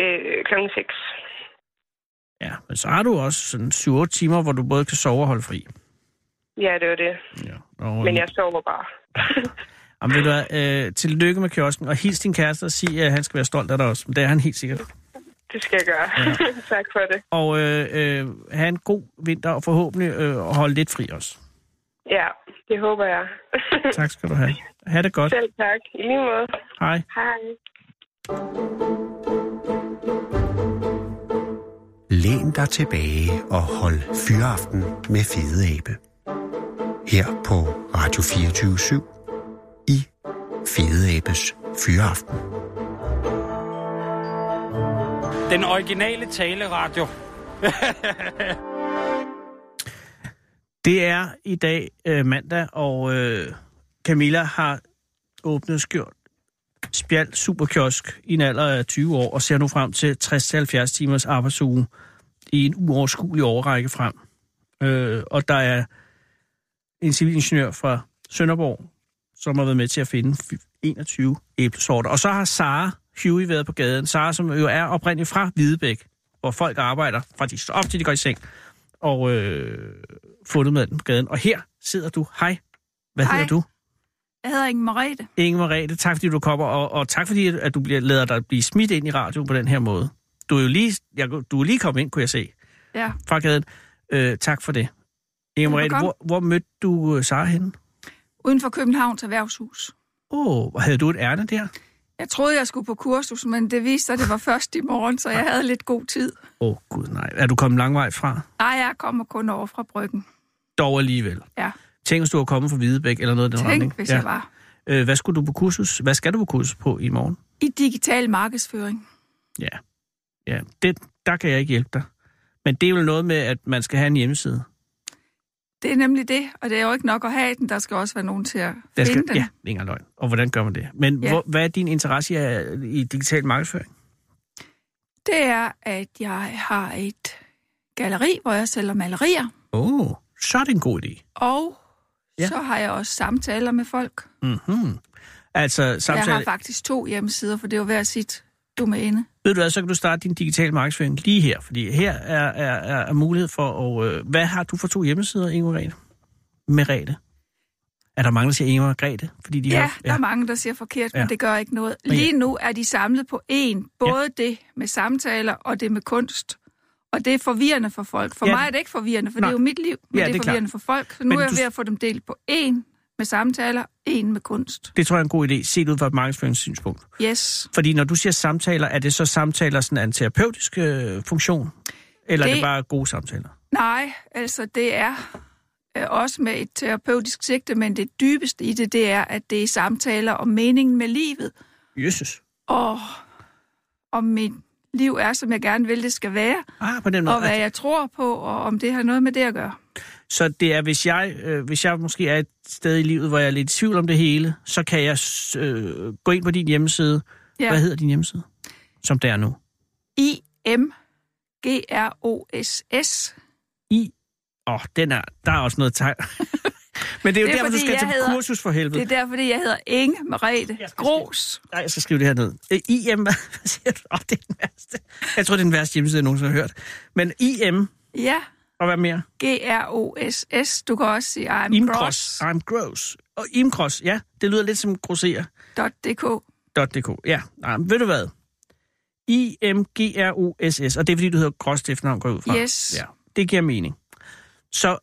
6:00. Ja, men så har du også sådan 7-8 timer, hvor du både kan sove og holde fri. Ja, det var det. Ja. Men jeg sover bare. Jamen, ved du hvad, tillykke med kiosken, og hils din kæreste og sig, at han skal være stolt af dig også. Men det er han helt sikkert. Det skal jeg gøre. Ja. Tak for det. Og have en god vinter, og forhåbentlig holde lidt fri også. Ja, det håber jeg. Tak skal du have. Ha' det godt. Selv tak. I lige måde. Hej. Hej. Læn dig tilbage og hold fyraften med Fede Abe. Her på Radio 24/7 i Fede Abes Fyraften. Den originale taleradio. Det er i dag mandag, og Camilla har åbnet skjort Spjald Superkiosk i en alder af 20 år og ser nu frem til 60-70 timers arbejdsuge i en uoverskuelig årrække frem. Og der er en civilingeniør fra Sønderborg, som har været med til at finde 21 æblesorter. Og så har Sara Huey været på gaden. Sara, som jo er oprindeligt fra Videbæk, hvor folk arbejder fra de står op til de går i seng, og fundet med den på gaden. Og her sidder du. Hej. Hvad hedder du? Jeg hedder Inge Merete. Inge Merete, tak fordi du kommer, og tak fordi, at du lader dig blive smidt ind i radioen på den her måde. Du er jo lige kommet ind, kunne jeg se. Ja. Fra gaden. Tak for det. Inge Merete, hvor mødte du Sara henne? Uden for Københavns Erhvervshus. Og havde du et ærne der? Jeg troede, jeg skulle på kursus, men det viste sig, at det var først i morgen, så jeg havde lidt god tid. Gud nej. Er du kommet lang vej fra? Nej, jeg kommer kun over fra Bryggen. Dog alligevel. Ja. Tænk, hvis du var kommet fra Videbæk eller noget af den retning. Hvis jeg var. Hvad skal du på kursus på i morgen? I digital markedsføring. Ja. Det, der kan jeg ikke hjælpe dig. Men det er jo noget med, at man skal have en hjemmeside. Det er nemlig det, og det er jo ikke nok at have den. Der skal også være nogen til at finde den. Ja, ingen løgn. Og hvordan gør man det? Men hvad er din interesse i digital markedsføring? Det er, at jeg har et galleri, hvor jeg sælger malerier. Så er det en god idé. Og så har jeg også samtaler med folk. Mm-hmm. Altså, samtale... Jeg har faktisk 2 hjemmesider, for det er jo hver sit domæne. Ved du hvad, så kan du starte din digitale markedsføring lige her, fordi her er mulighed for at... Hvad har du for 2 hjemmesider, Inge Merete? Er der mange, der siger Inge Merete? Fordi de der er mange, der siger forkert, men det gør ikke noget. Lige nu er de samlet på én. Både det med samtaler og det med kunst. Og det er forvirrende for folk. For mig er det ikke forvirrende, for det er jo mit liv, men det er forvirrende for folk. Så nu er jeg ved at få dem delt på én med samtaler, én med kunst. Det tror jeg er en god idé, set ud fra et markedsføringssynspunkt. Yes. Fordi når du siger samtaler, er det så samtaler sådan en terapeutisk funktion? Eller er det bare gode samtaler? Nej, altså det er også med et terapeutisk sigte, men det dybeste i det, det er, at det er samtaler om meningen med livet. Jesus. Og om mit liv er, som jeg gerne vil, det skal være. På den måde. Og hvad jeg tror på, og om det har noget med det at gøre. Så det er, hvis jeg måske er et sted i livet, hvor jeg er lidt i tvivl om det hele, så kan jeg gå ind på din hjemmeside. Ja. Hvad hedder din hjemmeside, som det er nu? IMGROSS. Der er også noget tegn. Men det er jo derfor, du skal til kursus for helvede. Det er derfor, jeg hedder Inge Merete Gross. Nej, jeg skal skrive det her ned. IM, hvad siger du? Det er den værste. Jeg tror, det er den værste hjemmeside, jeg nogensinde har hørt. Men IM. Ja. Og hvad mere? GROSS. Du kan også sige I'm Gross. I'm Gross. Og I'm Gross, ja. Det lyder lidt som grosserer. .dk. Ja. Nej, ved du hvad? IMGROSS. Og det er, fordi du hedder Gross, det efternavn går ud fra. Yes. Ja. Det giver mening.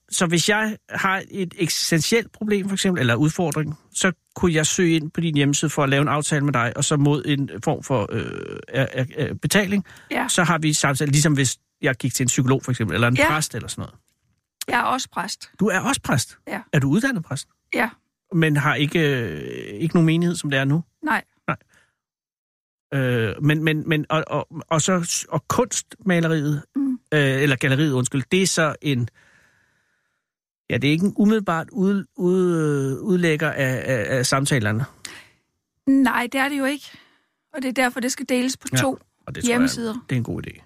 Så hvis jeg har et eksistentielt problem, for eksempel, eller udfordring, så kunne jeg søge ind på din hjemmeside for at lave en aftale med dig, og så mod en form for betaling, så har vi samtale, ligesom hvis jeg gik til en psykolog, for eksempel, eller en præst, eller sådan noget. Jeg er også præst. Du er også præst? Ja. Er du uddannet præst? Ja. Men har ikke nogen menighed, som det er nu? Nej. Men kunstmaleriet, eller galleriet, undskyld, det er så en... Ja, det er ikke en umiddelbart udlægger af samtalerne. Nej, det er det jo ikke. Og det er derfor, det skal deles på to hjemmesider. Det er en god idé.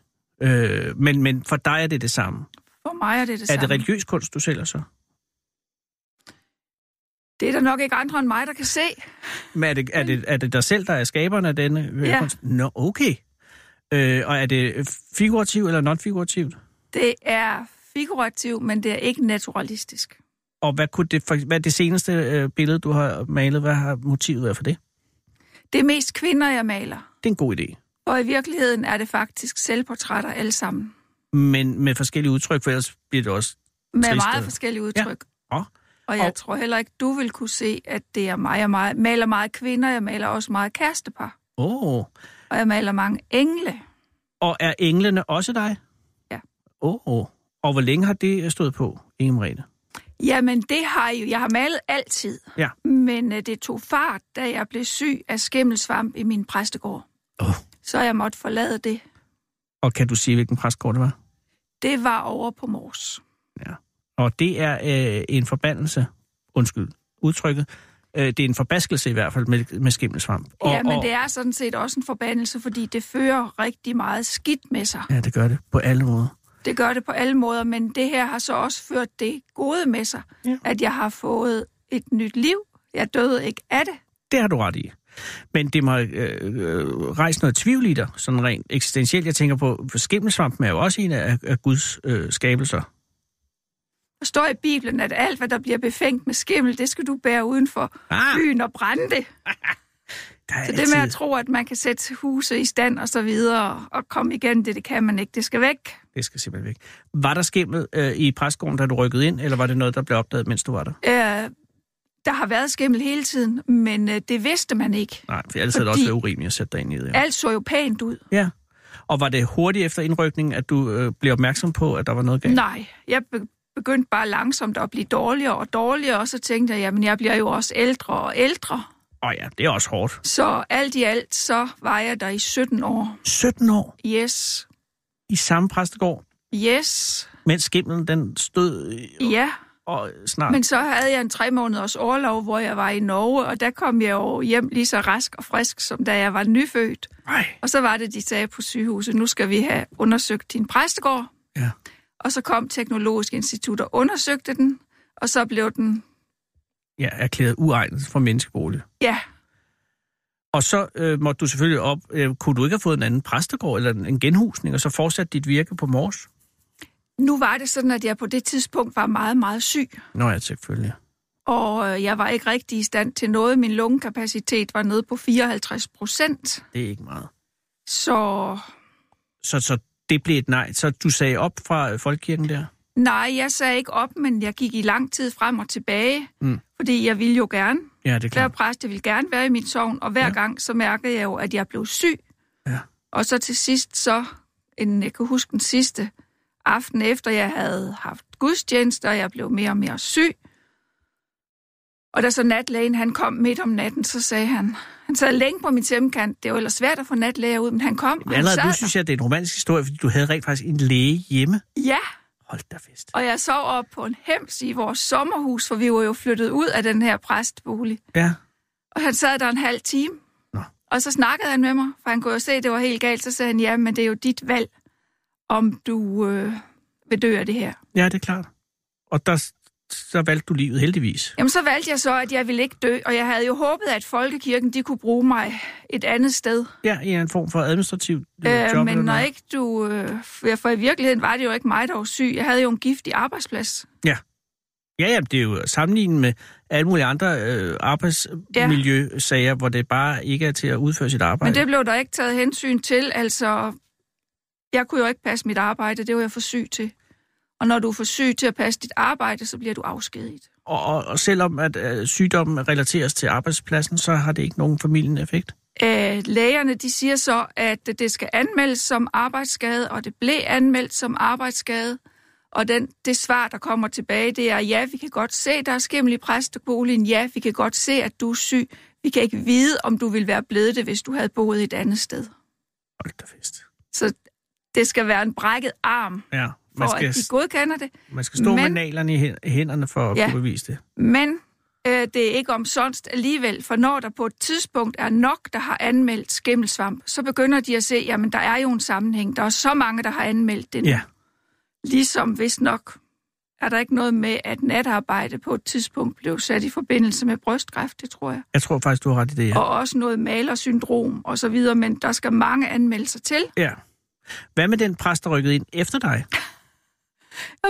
Men for dig er det samme? For mig er det samme. Er det religiøs kunst, du sælger så? Det er der nok ikke andre end mig, der kan se. Men er det dig selv, der er skaberen af denne kunst? Nå, okay. Og er det figurativt eller non-figurativt? Det er figurativ, men det er ikke naturalistisk. Og hvad er det seneste billede, du har malet? Hvad har motivet været for det? Det er mest kvinder, jeg maler. Det er en god idé. Og i virkeligheden er det faktisk selvportrætter alle sammen. Men med forskellige udtryk, for ellers bliver det også trist. Med meget forskellige udtryk. Ja. Og jeg tror heller ikke, du vil kunne se, at det er mig. Jeg maler meget kvinder, jeg maler også meget kærestepar. Og jeg maler mange engle. Og er englene også dig? Ja. Og hvor længe har det stået på, Inge Merete? Jamen, det har jeg jo. Jeg har malet altid. Ja. Men det tog fart, da jeg blev syg af skimmelsvamp i min præstegård. Så jeg måtte forlade det. Og kan du sige, hvilken præstegård det var? Det var over på Mors. Ja. Og det er en forbandelse. Undskyld udtrykket. Det er en forbaskelse i hvert fald med skimmelsvamp. Men det er sådan set også en forbandelse, fordi det fører rigtig meget skidt med sig. Ja, det gør det på alle måder. Det gør det på alle måder, men det her har så også ført det gode med sig, at jeg har fået et nyt liv. Jeg døde ikke af det. Det har du ret i. Men det må rejse noget tvivl i dig, sådan rent eksistentielt. Jeg tænker på, skimmelsvampen er jo også en af Guds skabelser. Der står i Bibelen, at alt, hvad der bliver befængt med skimmel, det skal du bære uden for byen og brænde det. Så det med at tro, at man kan sætte huse i stand og så videre og komme igen, det kan man ikke. Det skal væk. Det skal simpelthen væk. Var der skimmel i præstegården, da du rykkede ind, eller var det noget, der blev opdaget, mens du var der? Der har været skimmel hele tiden, men det vidste man ikke. Nej, for ellers havde det også været urimeligt at sætte dig ind i det. Alt så jo pænt ud. Ja, og var det hurtigt efter indrykningen, at du blev opmærksom på, at der var noget galt? Nej, jeg begyndte bare langsomt at blive dårligere og dårligere, og så tænkte jeg, jamen jeg bliver jo også ældre og ældre. Det er også hårdt. Så alt i alt, så var jeg der i 17 år. 17 år? Yes. I samme præstegård? Yes. Mens skimmelen, den stod og snart... Men så havde jeg en 3 måneders orlov, hvor jeg var i Norge, og der kom jeg jo hjem lige så rask og frisk, som da jeg var nyfødt. Og så var det, de sagde på sygehuset, nu skal vi have undersøgt din præstegård. Ja. Og så kom Teknologisk Institut og undersøgte den, og så blev den... erklæret uegnet for menneskebolig. Ja. Og så måtte du selvfølgelig op... kunne du ikke have fået en anden præstegård eller en genhusning, og så fortsatte dit virke på Mors? Nu var det sådan, at jeg på det tidspunkt var meget, meget syg. Nå ja, selvfølgelig. og jeg var ikke rigtig i stand til noget. Min lungekapacitet var nede på 54%. Det er ikke meget. Så det blev et nej. Så du sagde op fra folkekirken der? Nej, jeg sagde ikke op, men jeg gik i lang tid frem og tilbage, fordi jeg ville jo gerne. Ja, det er klart. Hver præst, jeg ville gerne være i mit sogn, og hver gang, så mærkede jeg jo, at jeg blev syg. Ja. Og så til sidst, jeg kan huske den sidste aften efter, jeg havde haft gudstjeneste, og jeg blev mere og mere syg. Og da så natlægen, han kom midt om natten, så sagde han sad længe på min sengekant. Det var ellers svært at få natlæger ud, men han kom. Men allerede nu synes jeg, det er en romantisk historie, fordi du havde rent faktisk en læge hjemme. Ja. Hold da fest. Og jeg sov op på en hems i vores sommerhus, for vi var jo flyttet ud af den her præstbolig. Ja. Og han sad der en halv time. Nå. Og så snakkede han med mig, for han kunne jo se, at det var helt galt. Så sagde han, ja, men det er jo dit valg, om du vil dø af det her. Ja, det er klart. Og så valgte du livet heldigvis. Jamen, så valgte jeg så, at jeg ville ikke dø, og jeg havde jo håbet, at folkekirken, de kunne bruge mig et andet sted. Ja, i en form for administrativ job. Men når ikke du... for i virkeligheden var det jo ikke mig, der var syg. Jeg havde jo en giftig arbejdsplads. Ja. Ja, det er jo sammenlignet med alle mulige andre arbejdsmiljøsager, hvor det bare ikke er til at udføre sit arbejde. Men det blev der ikke taget hensyn til. Altså, jeg kunne jo ikke passe mit arbejde, det var jeg for syg til. Og når du er for syg til at passe dit arbejde, så bliver du afskediget. Og selvom at sygdommen relateres til arbejdspladsen, så har det ikke nogen formildende effekt? Lægerne, de siger så, at det skal anmeldes som arbejdsskade, og det blev anmeldt som arbejdsskade. Og det svar, der kommer tilbage, det er, ja, vi kan godt se, der er skimmel i præsteboligen. Ja, vi kan godt se, at du er syg. Vi kan ikke vide, om du ville være blevet det, hvis du havde boet et andet sted. Hold da fest. Så det skal være en brækket arm. Ja. For at de godkender det. Man skal stå med naglerne i hænderne for at kunne bevise det. Men det er ikke omsonst alligevel, for når der på et tidspunkt er nok, der har anmeldt skimmelsvamp, så begynder de at se, jamen der er jo en sammenhæng. Der er så mange, der har anmeldt det nu. Ja. Ligesom vist nok er der ikke noget med, at natarbejde på et tidspunkt blev sat i forbindelse med brystkræft, det tror jeg. Jeg tror faktisk, du har ret i det, ja. Og også noget malersyndrom og så videre, men der skal mange anmeldelser til. Ja. Hvad med den præst, der rykkede ind efter dig?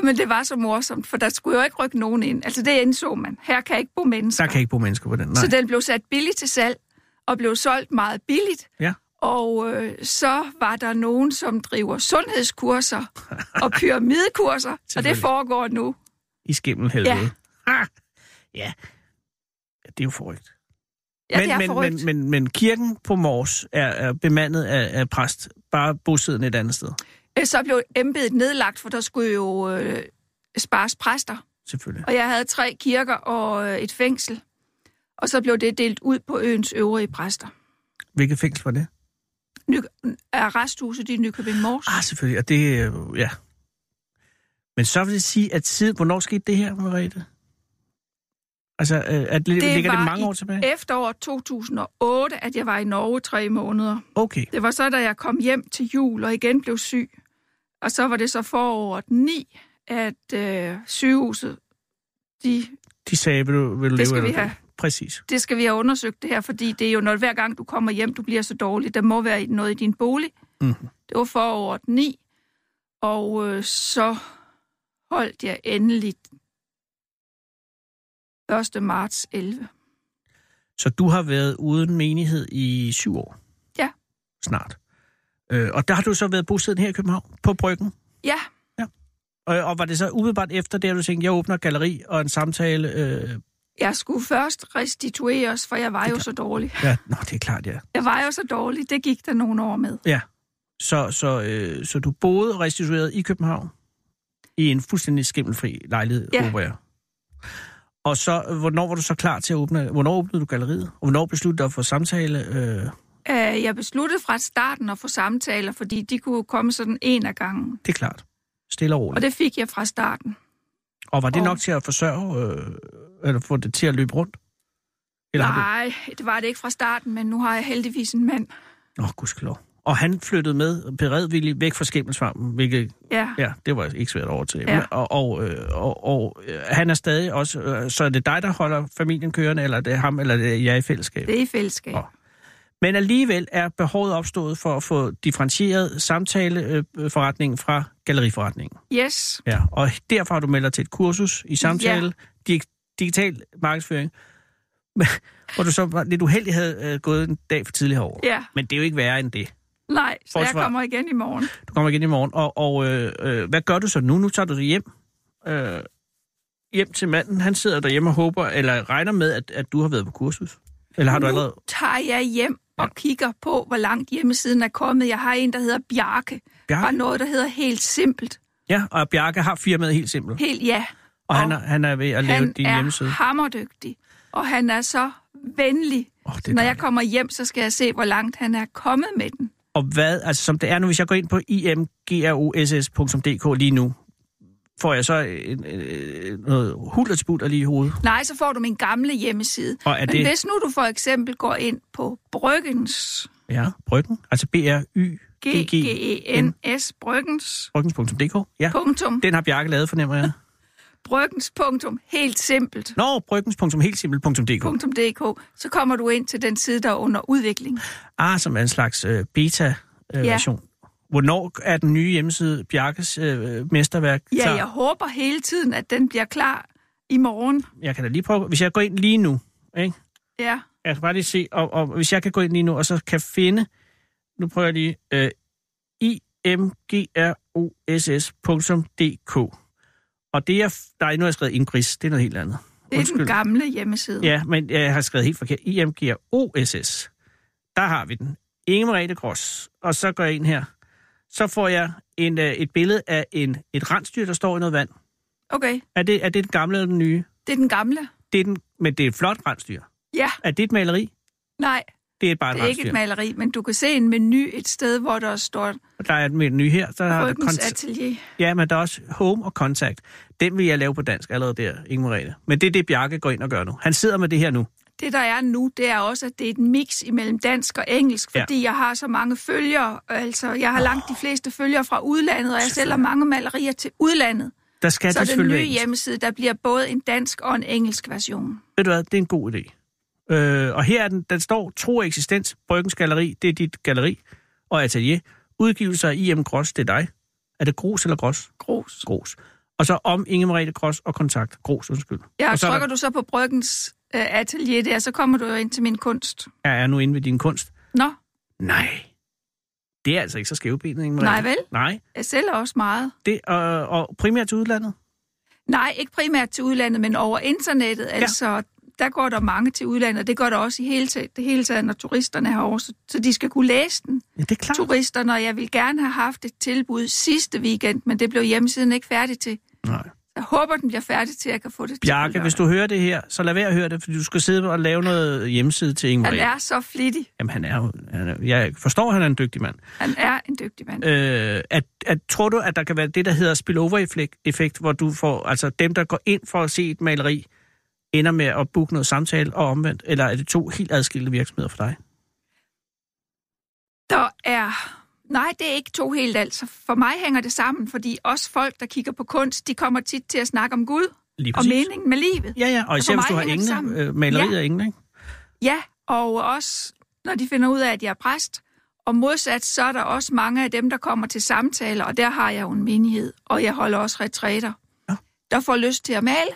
Men det var så morsomt, for der skulle jo ikke rykke nogen ind. Altså det indså man. Her kan ikke bo mennesker. Der kan ikke bo mennesker på den, nej. Så den blev sat billigt til salg, og blev solgt meget billigt. Ja. Og så var der nogen, som driver sundhedskurser og pyramidekurser, og det foregår nu. I skimmelhelvede. Ja. Ja. Det er jo forrygt. Ja, men kirken på Mors er bemandet af præst, bare bosiddende et andet sted. Så blev embedet nedlagt, for der skulle jo spares præster. Selvfølgelig. Og jeg havde 3 kirker og et fængsel. Og så blev det delt ud på øens øvrige præster. Hvilket fængsel var det? Arresthuset i Nykøbing Mors. Ah, selvfølgelig. Og det, ja. Men så vil det sige, at hvornår skete det her, Merete? Altså, ligger det mange år tilbage? Det var i efteråret 2008, at jeg var i Norge 3 måneder. Okay. Det var så, da jeg kom hjem til jul og igen blev syg. Og så var det så foråret 9, at sygehuset, de sagde, vil du leve eller dø? Præcis. Det skal vi have undersøgt det her, fordi det er jo noget, hver gang du kommer hjem, du bliver så dårlig. Der må være noget i din bolig. Mm-hmm. Det var foråret 9, og så holdt jeg endelig 1. marts 11. Så du har været uden menighed i 7 år? Ja. Snart. Og der har du så været bosiddende her i København, på Bryggen? Ja. Og var det så umiddelbart efter det, at du tænkte, jeg åbner galleri og en samtale? Jeg skulle først restitueres, for jeg var jo så dårlig. Ja, nå, det er klart, ja. Jeg var jo så dårlig, det gik der nogle år med. Ja, så du boede og restituerede i København i en fuldstændig skimmelfri lejlighed, håber jeg. Og så, hvornår var du så klar til at åbne? Hvornår åbnede du galleriet? Og hvornår besluttede du at få samtale? Jeg besluttede fra starten at få samtaler, fordi de kunne komme sådan en af gangen. Det er klart. Stille og roligt. Og det fik jeg fra starten. Og var det nok til at forsørge, eller få det til at løbe rundt? Eller nej, det var det ikke fra starten, men nu har jeg heldigvis en mand. Nå, gudskelov. Og han flyttede med beredvilligt væk fra skimmelsvampen, hvilket det var ikke svært over til. Ja. Og han er stadig også, så er det dig, der holder familien kørende, eller er det ham, eller er det jer i fællesskab? Det er i fællesskab. Ja. Men alligevel er behovet opstået for at få differentieret samtaleforretningen fra galleriforretningen. Yes. Ja, og derfor har du meldt dig til et kursus i samtale, digital markedsføring, hvor du så lidt uheldig havde gået en dag for tidligt herovre. Ja. Men det er jo ikke værre end det. Nej, så jeg kommer igen i morgen. Du kommer igen i morgen, og hvad gør du så nu? Nu tager du det hjem. Hjem til manden, han sidder derhjemme og håber, eller regner med, at du har været på kursus? Eller har du allerede... Nu tager jeg hjem og kigger på, hvor langt hjemmesiden er kommet. Jeg har en, der hedder Bjarke. Fra noget, der hedder Helt Simpelt. Ja, og Bjarke har firmaet Helt Simpelt. Ja. Og han er ved at lave din hjemmeside. Han er hammerdygtig, og han er så venlig. Når jeg kommer hjem, så skal jeg se, hvor langt han er kommet med den. Og hvad, altså som det er nu, hvis jeg går ind på imgross.dk lige nu, får jeg så noget hulterspulter lige i hovedet? Nej, så får du min gamle hjemmeside. Men hvis nu du for eksempel går ind på Bryggens... Ja, Bryggen. Altså Bryggens. Bryggens.dk. Ja. Punktum. Den har Bjarke lavet, fornemmer jeg. Bryggens.helt simpelt. Nå, Bryggens.heltsimpelt.dk. Så kommer du ind til den side, der er under udvikling. Som er en slags beta-version. Hvornår er den nye hjemmeside Bjarkes mesterværk klar? Ja, jeg håber hele tiden, at den bliver klar i morgen. Jeg kan da lige prøve. Hvis jeg går ind lige nu, ikke? Ja. Jeg kan bare lige se, og hvis jeg kan gå ind lige nu, og så kan finde, nu prøver jeg lige, imgross.dk. Og det er, nej, nu har jeg skrevet Ingris, det er noget helt andet. Undskyld. Det er den gamle hjemmeside. Ja, men jeg har skrevet helt forkert, imgross. Der har vi den. Inge Merete Gross. Og så går jeg ind her. Så får jeg et billede af et rensdyr, der står i noget vand. Okay. Er det den gamle eller den nye? Det er den gamle. Men det er et flot rensdyr. Ja. Er det et maleri? Nej. Det er bare et rensdyr. Ikke et maleri, men du kan se en menu et sted, hvor der står... Og der er et menu her. Ryggens atelier. Ja, men der er også home og kontakt. Den vil jeg lave på dansk allerede der, Inge Merete. Men det er det, Bjarke går ind og gør nu. Han sidder med det her nu. Det, der er nu, det er også, at det er et mix imellem dansk og engelsk, fordi jeg har så mange følgere. Altså, jeg har langt de fleste følgere fra udlandet, og jeg sælger mange malerier til udlandet. Der skal så den nye hjemmeside, der bliver både en dansk og en engelsk version. Ved du hvad, det er en god idé. Og her er den står Tro Eksistens, Bryggens Galeri, det er dit galeri og atelier. Udgivelser af I.M. Gross, det er dig. Er det Gross eller Gross? Gross. Og så om Inge Merete Gross og kontakt. Gross, undskyld. Ja, og så trykker du så på Bryggens atelier der, så kommer du jo ind til min kunst. Jeg er nu inde ved din kunst. Nå. Nej. Det er altså ikke så skævbenet, Inge Merete. Nej vel? Nej. Jeg sælger også meget. Det, og primært til udlandet? Nej, ikke primært til udlandet, men over internettet. Ja. Altså, der går der mange til udlandet, og det går der også i det hele taget, når turisterne er herovre, så de skal kunne læse den. Ja, det er klart. Turisterne, og jeg ville gerne have haft et tilbud sidste weekend, men det blev hjemmesiden ikke færdig til. Nej. Jeg håber, den bliver færdig til, at jeg kan få det til. Bjarke, hvis du hører det her, så lad være at høre det, fordi du skal sidde og lave noget hjemmeside til Inge Merete. Han er så flittig. Jamen, han er, jeg forstår, han er en dygtig mand. Han er en dygtig mand. Tror du, at der kan være det, der hedder spillover-effekt, hvor du får, altså dem, der går ind for at se et maleri, ender med at booke noget samtale og omvendt, eller er det to helt adskilte virksomheder for dig? Nej, det er ikke to helt altså. For mig hænger det sammen, fordi også folk, der kigger på kunst, de kommer tit til at snakke om Gud og meningen med livet. Ja, og især hvis du har engle, malerier engle, ikke? Ja, og også når de finder ud af, at jeg er præst. Og modsat, så er der også mange af dem, der kommer til samtaler, og der har jeg jo en menighed, og jeg holder også retræter, der får lyst til at male.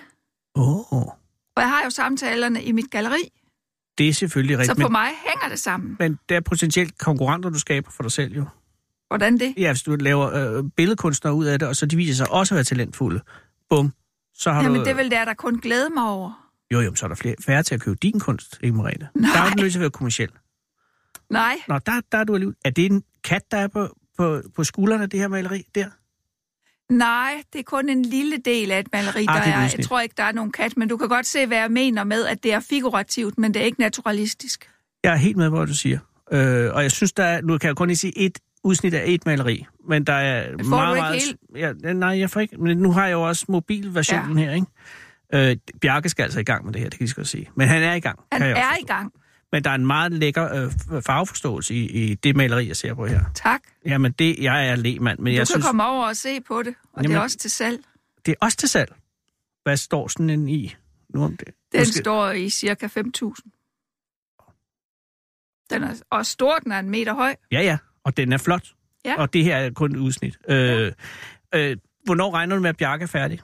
Og jeg har jo samtalerne i mit galleri. Det er selvfølgelig rigtigt. Så for mig hænger det sammen. Men det er potentielt konkurrenter, du skaber for dig selv jo. Hvordan det? Ja, hvis du laver billedkunstnere ud af det, og så de viser sig også at være talentfulde. Bum. Så har det er vel der kun glæder mig over. Jo, så er der færre til at købe din kunst, Inge Merete. Nej. Der er jo ikke nødt til at være kommerciel. Nej. Nå, der er du alligevel. Er det en kat, der er på skuldrene, det her maleri der? Nej, det er kun en lille del af et maleri, der er. Jeg tror ikke, der er nogen kat, men du kan godt se, hvad jeg mener med, at det er figurativt, men det er ikke naturalistisk. Jeg er helt med, hvad du siger. Og jeg synes, nu kan jeg kun lige sige et udsnit af et maleri, men der er det får meget, du ikke meget... Helt? Ja, nej, jeg får ikke, men nu har jeg jo også mobilversionen her, ikke? Bjarke skal altså i gang med det her, det kan jeg lige sige. Men han er i gang. Han er i gang. Men der er en meget lækker farveforståelse i det maleri, jeg ser på her. Tak. Jamen, jeg er lægmand. Men jeg synes, komme over og se på det, og jamen, det er også til salg. Det er også til salg? Hvad står sådan en i? Nu om det? Den står i cirka 5.000. Den er også stor, den er 1 meter høj. Ja, og den er flot. Ja. Og det her er kun et udsnit. Hvornår regner du med, at Bjarke er færdig?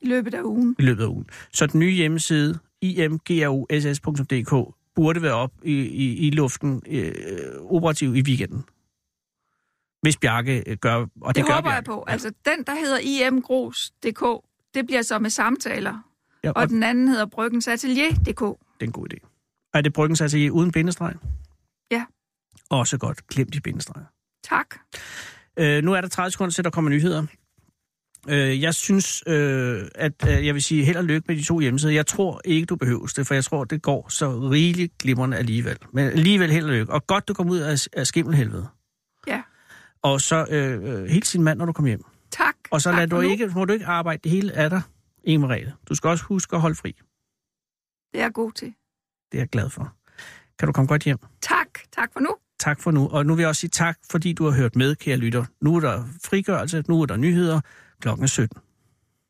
I løbet af ugen. Så den nye hjemmeside, imgrouss.dk, burde være op i luften operativ i weekenden. Hvis Bjarke gør, og det gør håber Bjarke. Jeg på. Ja. Altså den, der hedder imgrouss.dk, det bliver så med samtaler. Ja, og den anden hedder bryggensatelier.dk. Det er en god idé. Er det Bryggens Atelier uden bindestreg? Ja. Også godt. Glemt de bindestreger. Tak. Nu er der 30 sekunder til, der kommer nyheder. Jeg synes, at jeg vil sige held og lykke med de to hjemmesider. Jeg tror ikke, du behøves det, for jeg tror, det går så rigeligt glimrende alligevel. Men alligevel held og lykke. Og godt, du kom ud af skimmelhelvede. Ja. Og så helt sin mand, når du kommer hjem. Tak. Og så må du ikke arbejde det hele af dig, Inge Merete. Du skal også huske at holde fri. Det er jeg god til. Det er jeg glad for. Kan du komme godt hjem? Tak. Tak for nu. Tak for nu. Og nu vil jeg også sige tak, fordi du har hørt med, kære lytter. Nu er der frigørelse, nu er der nyheder. Klokken 17.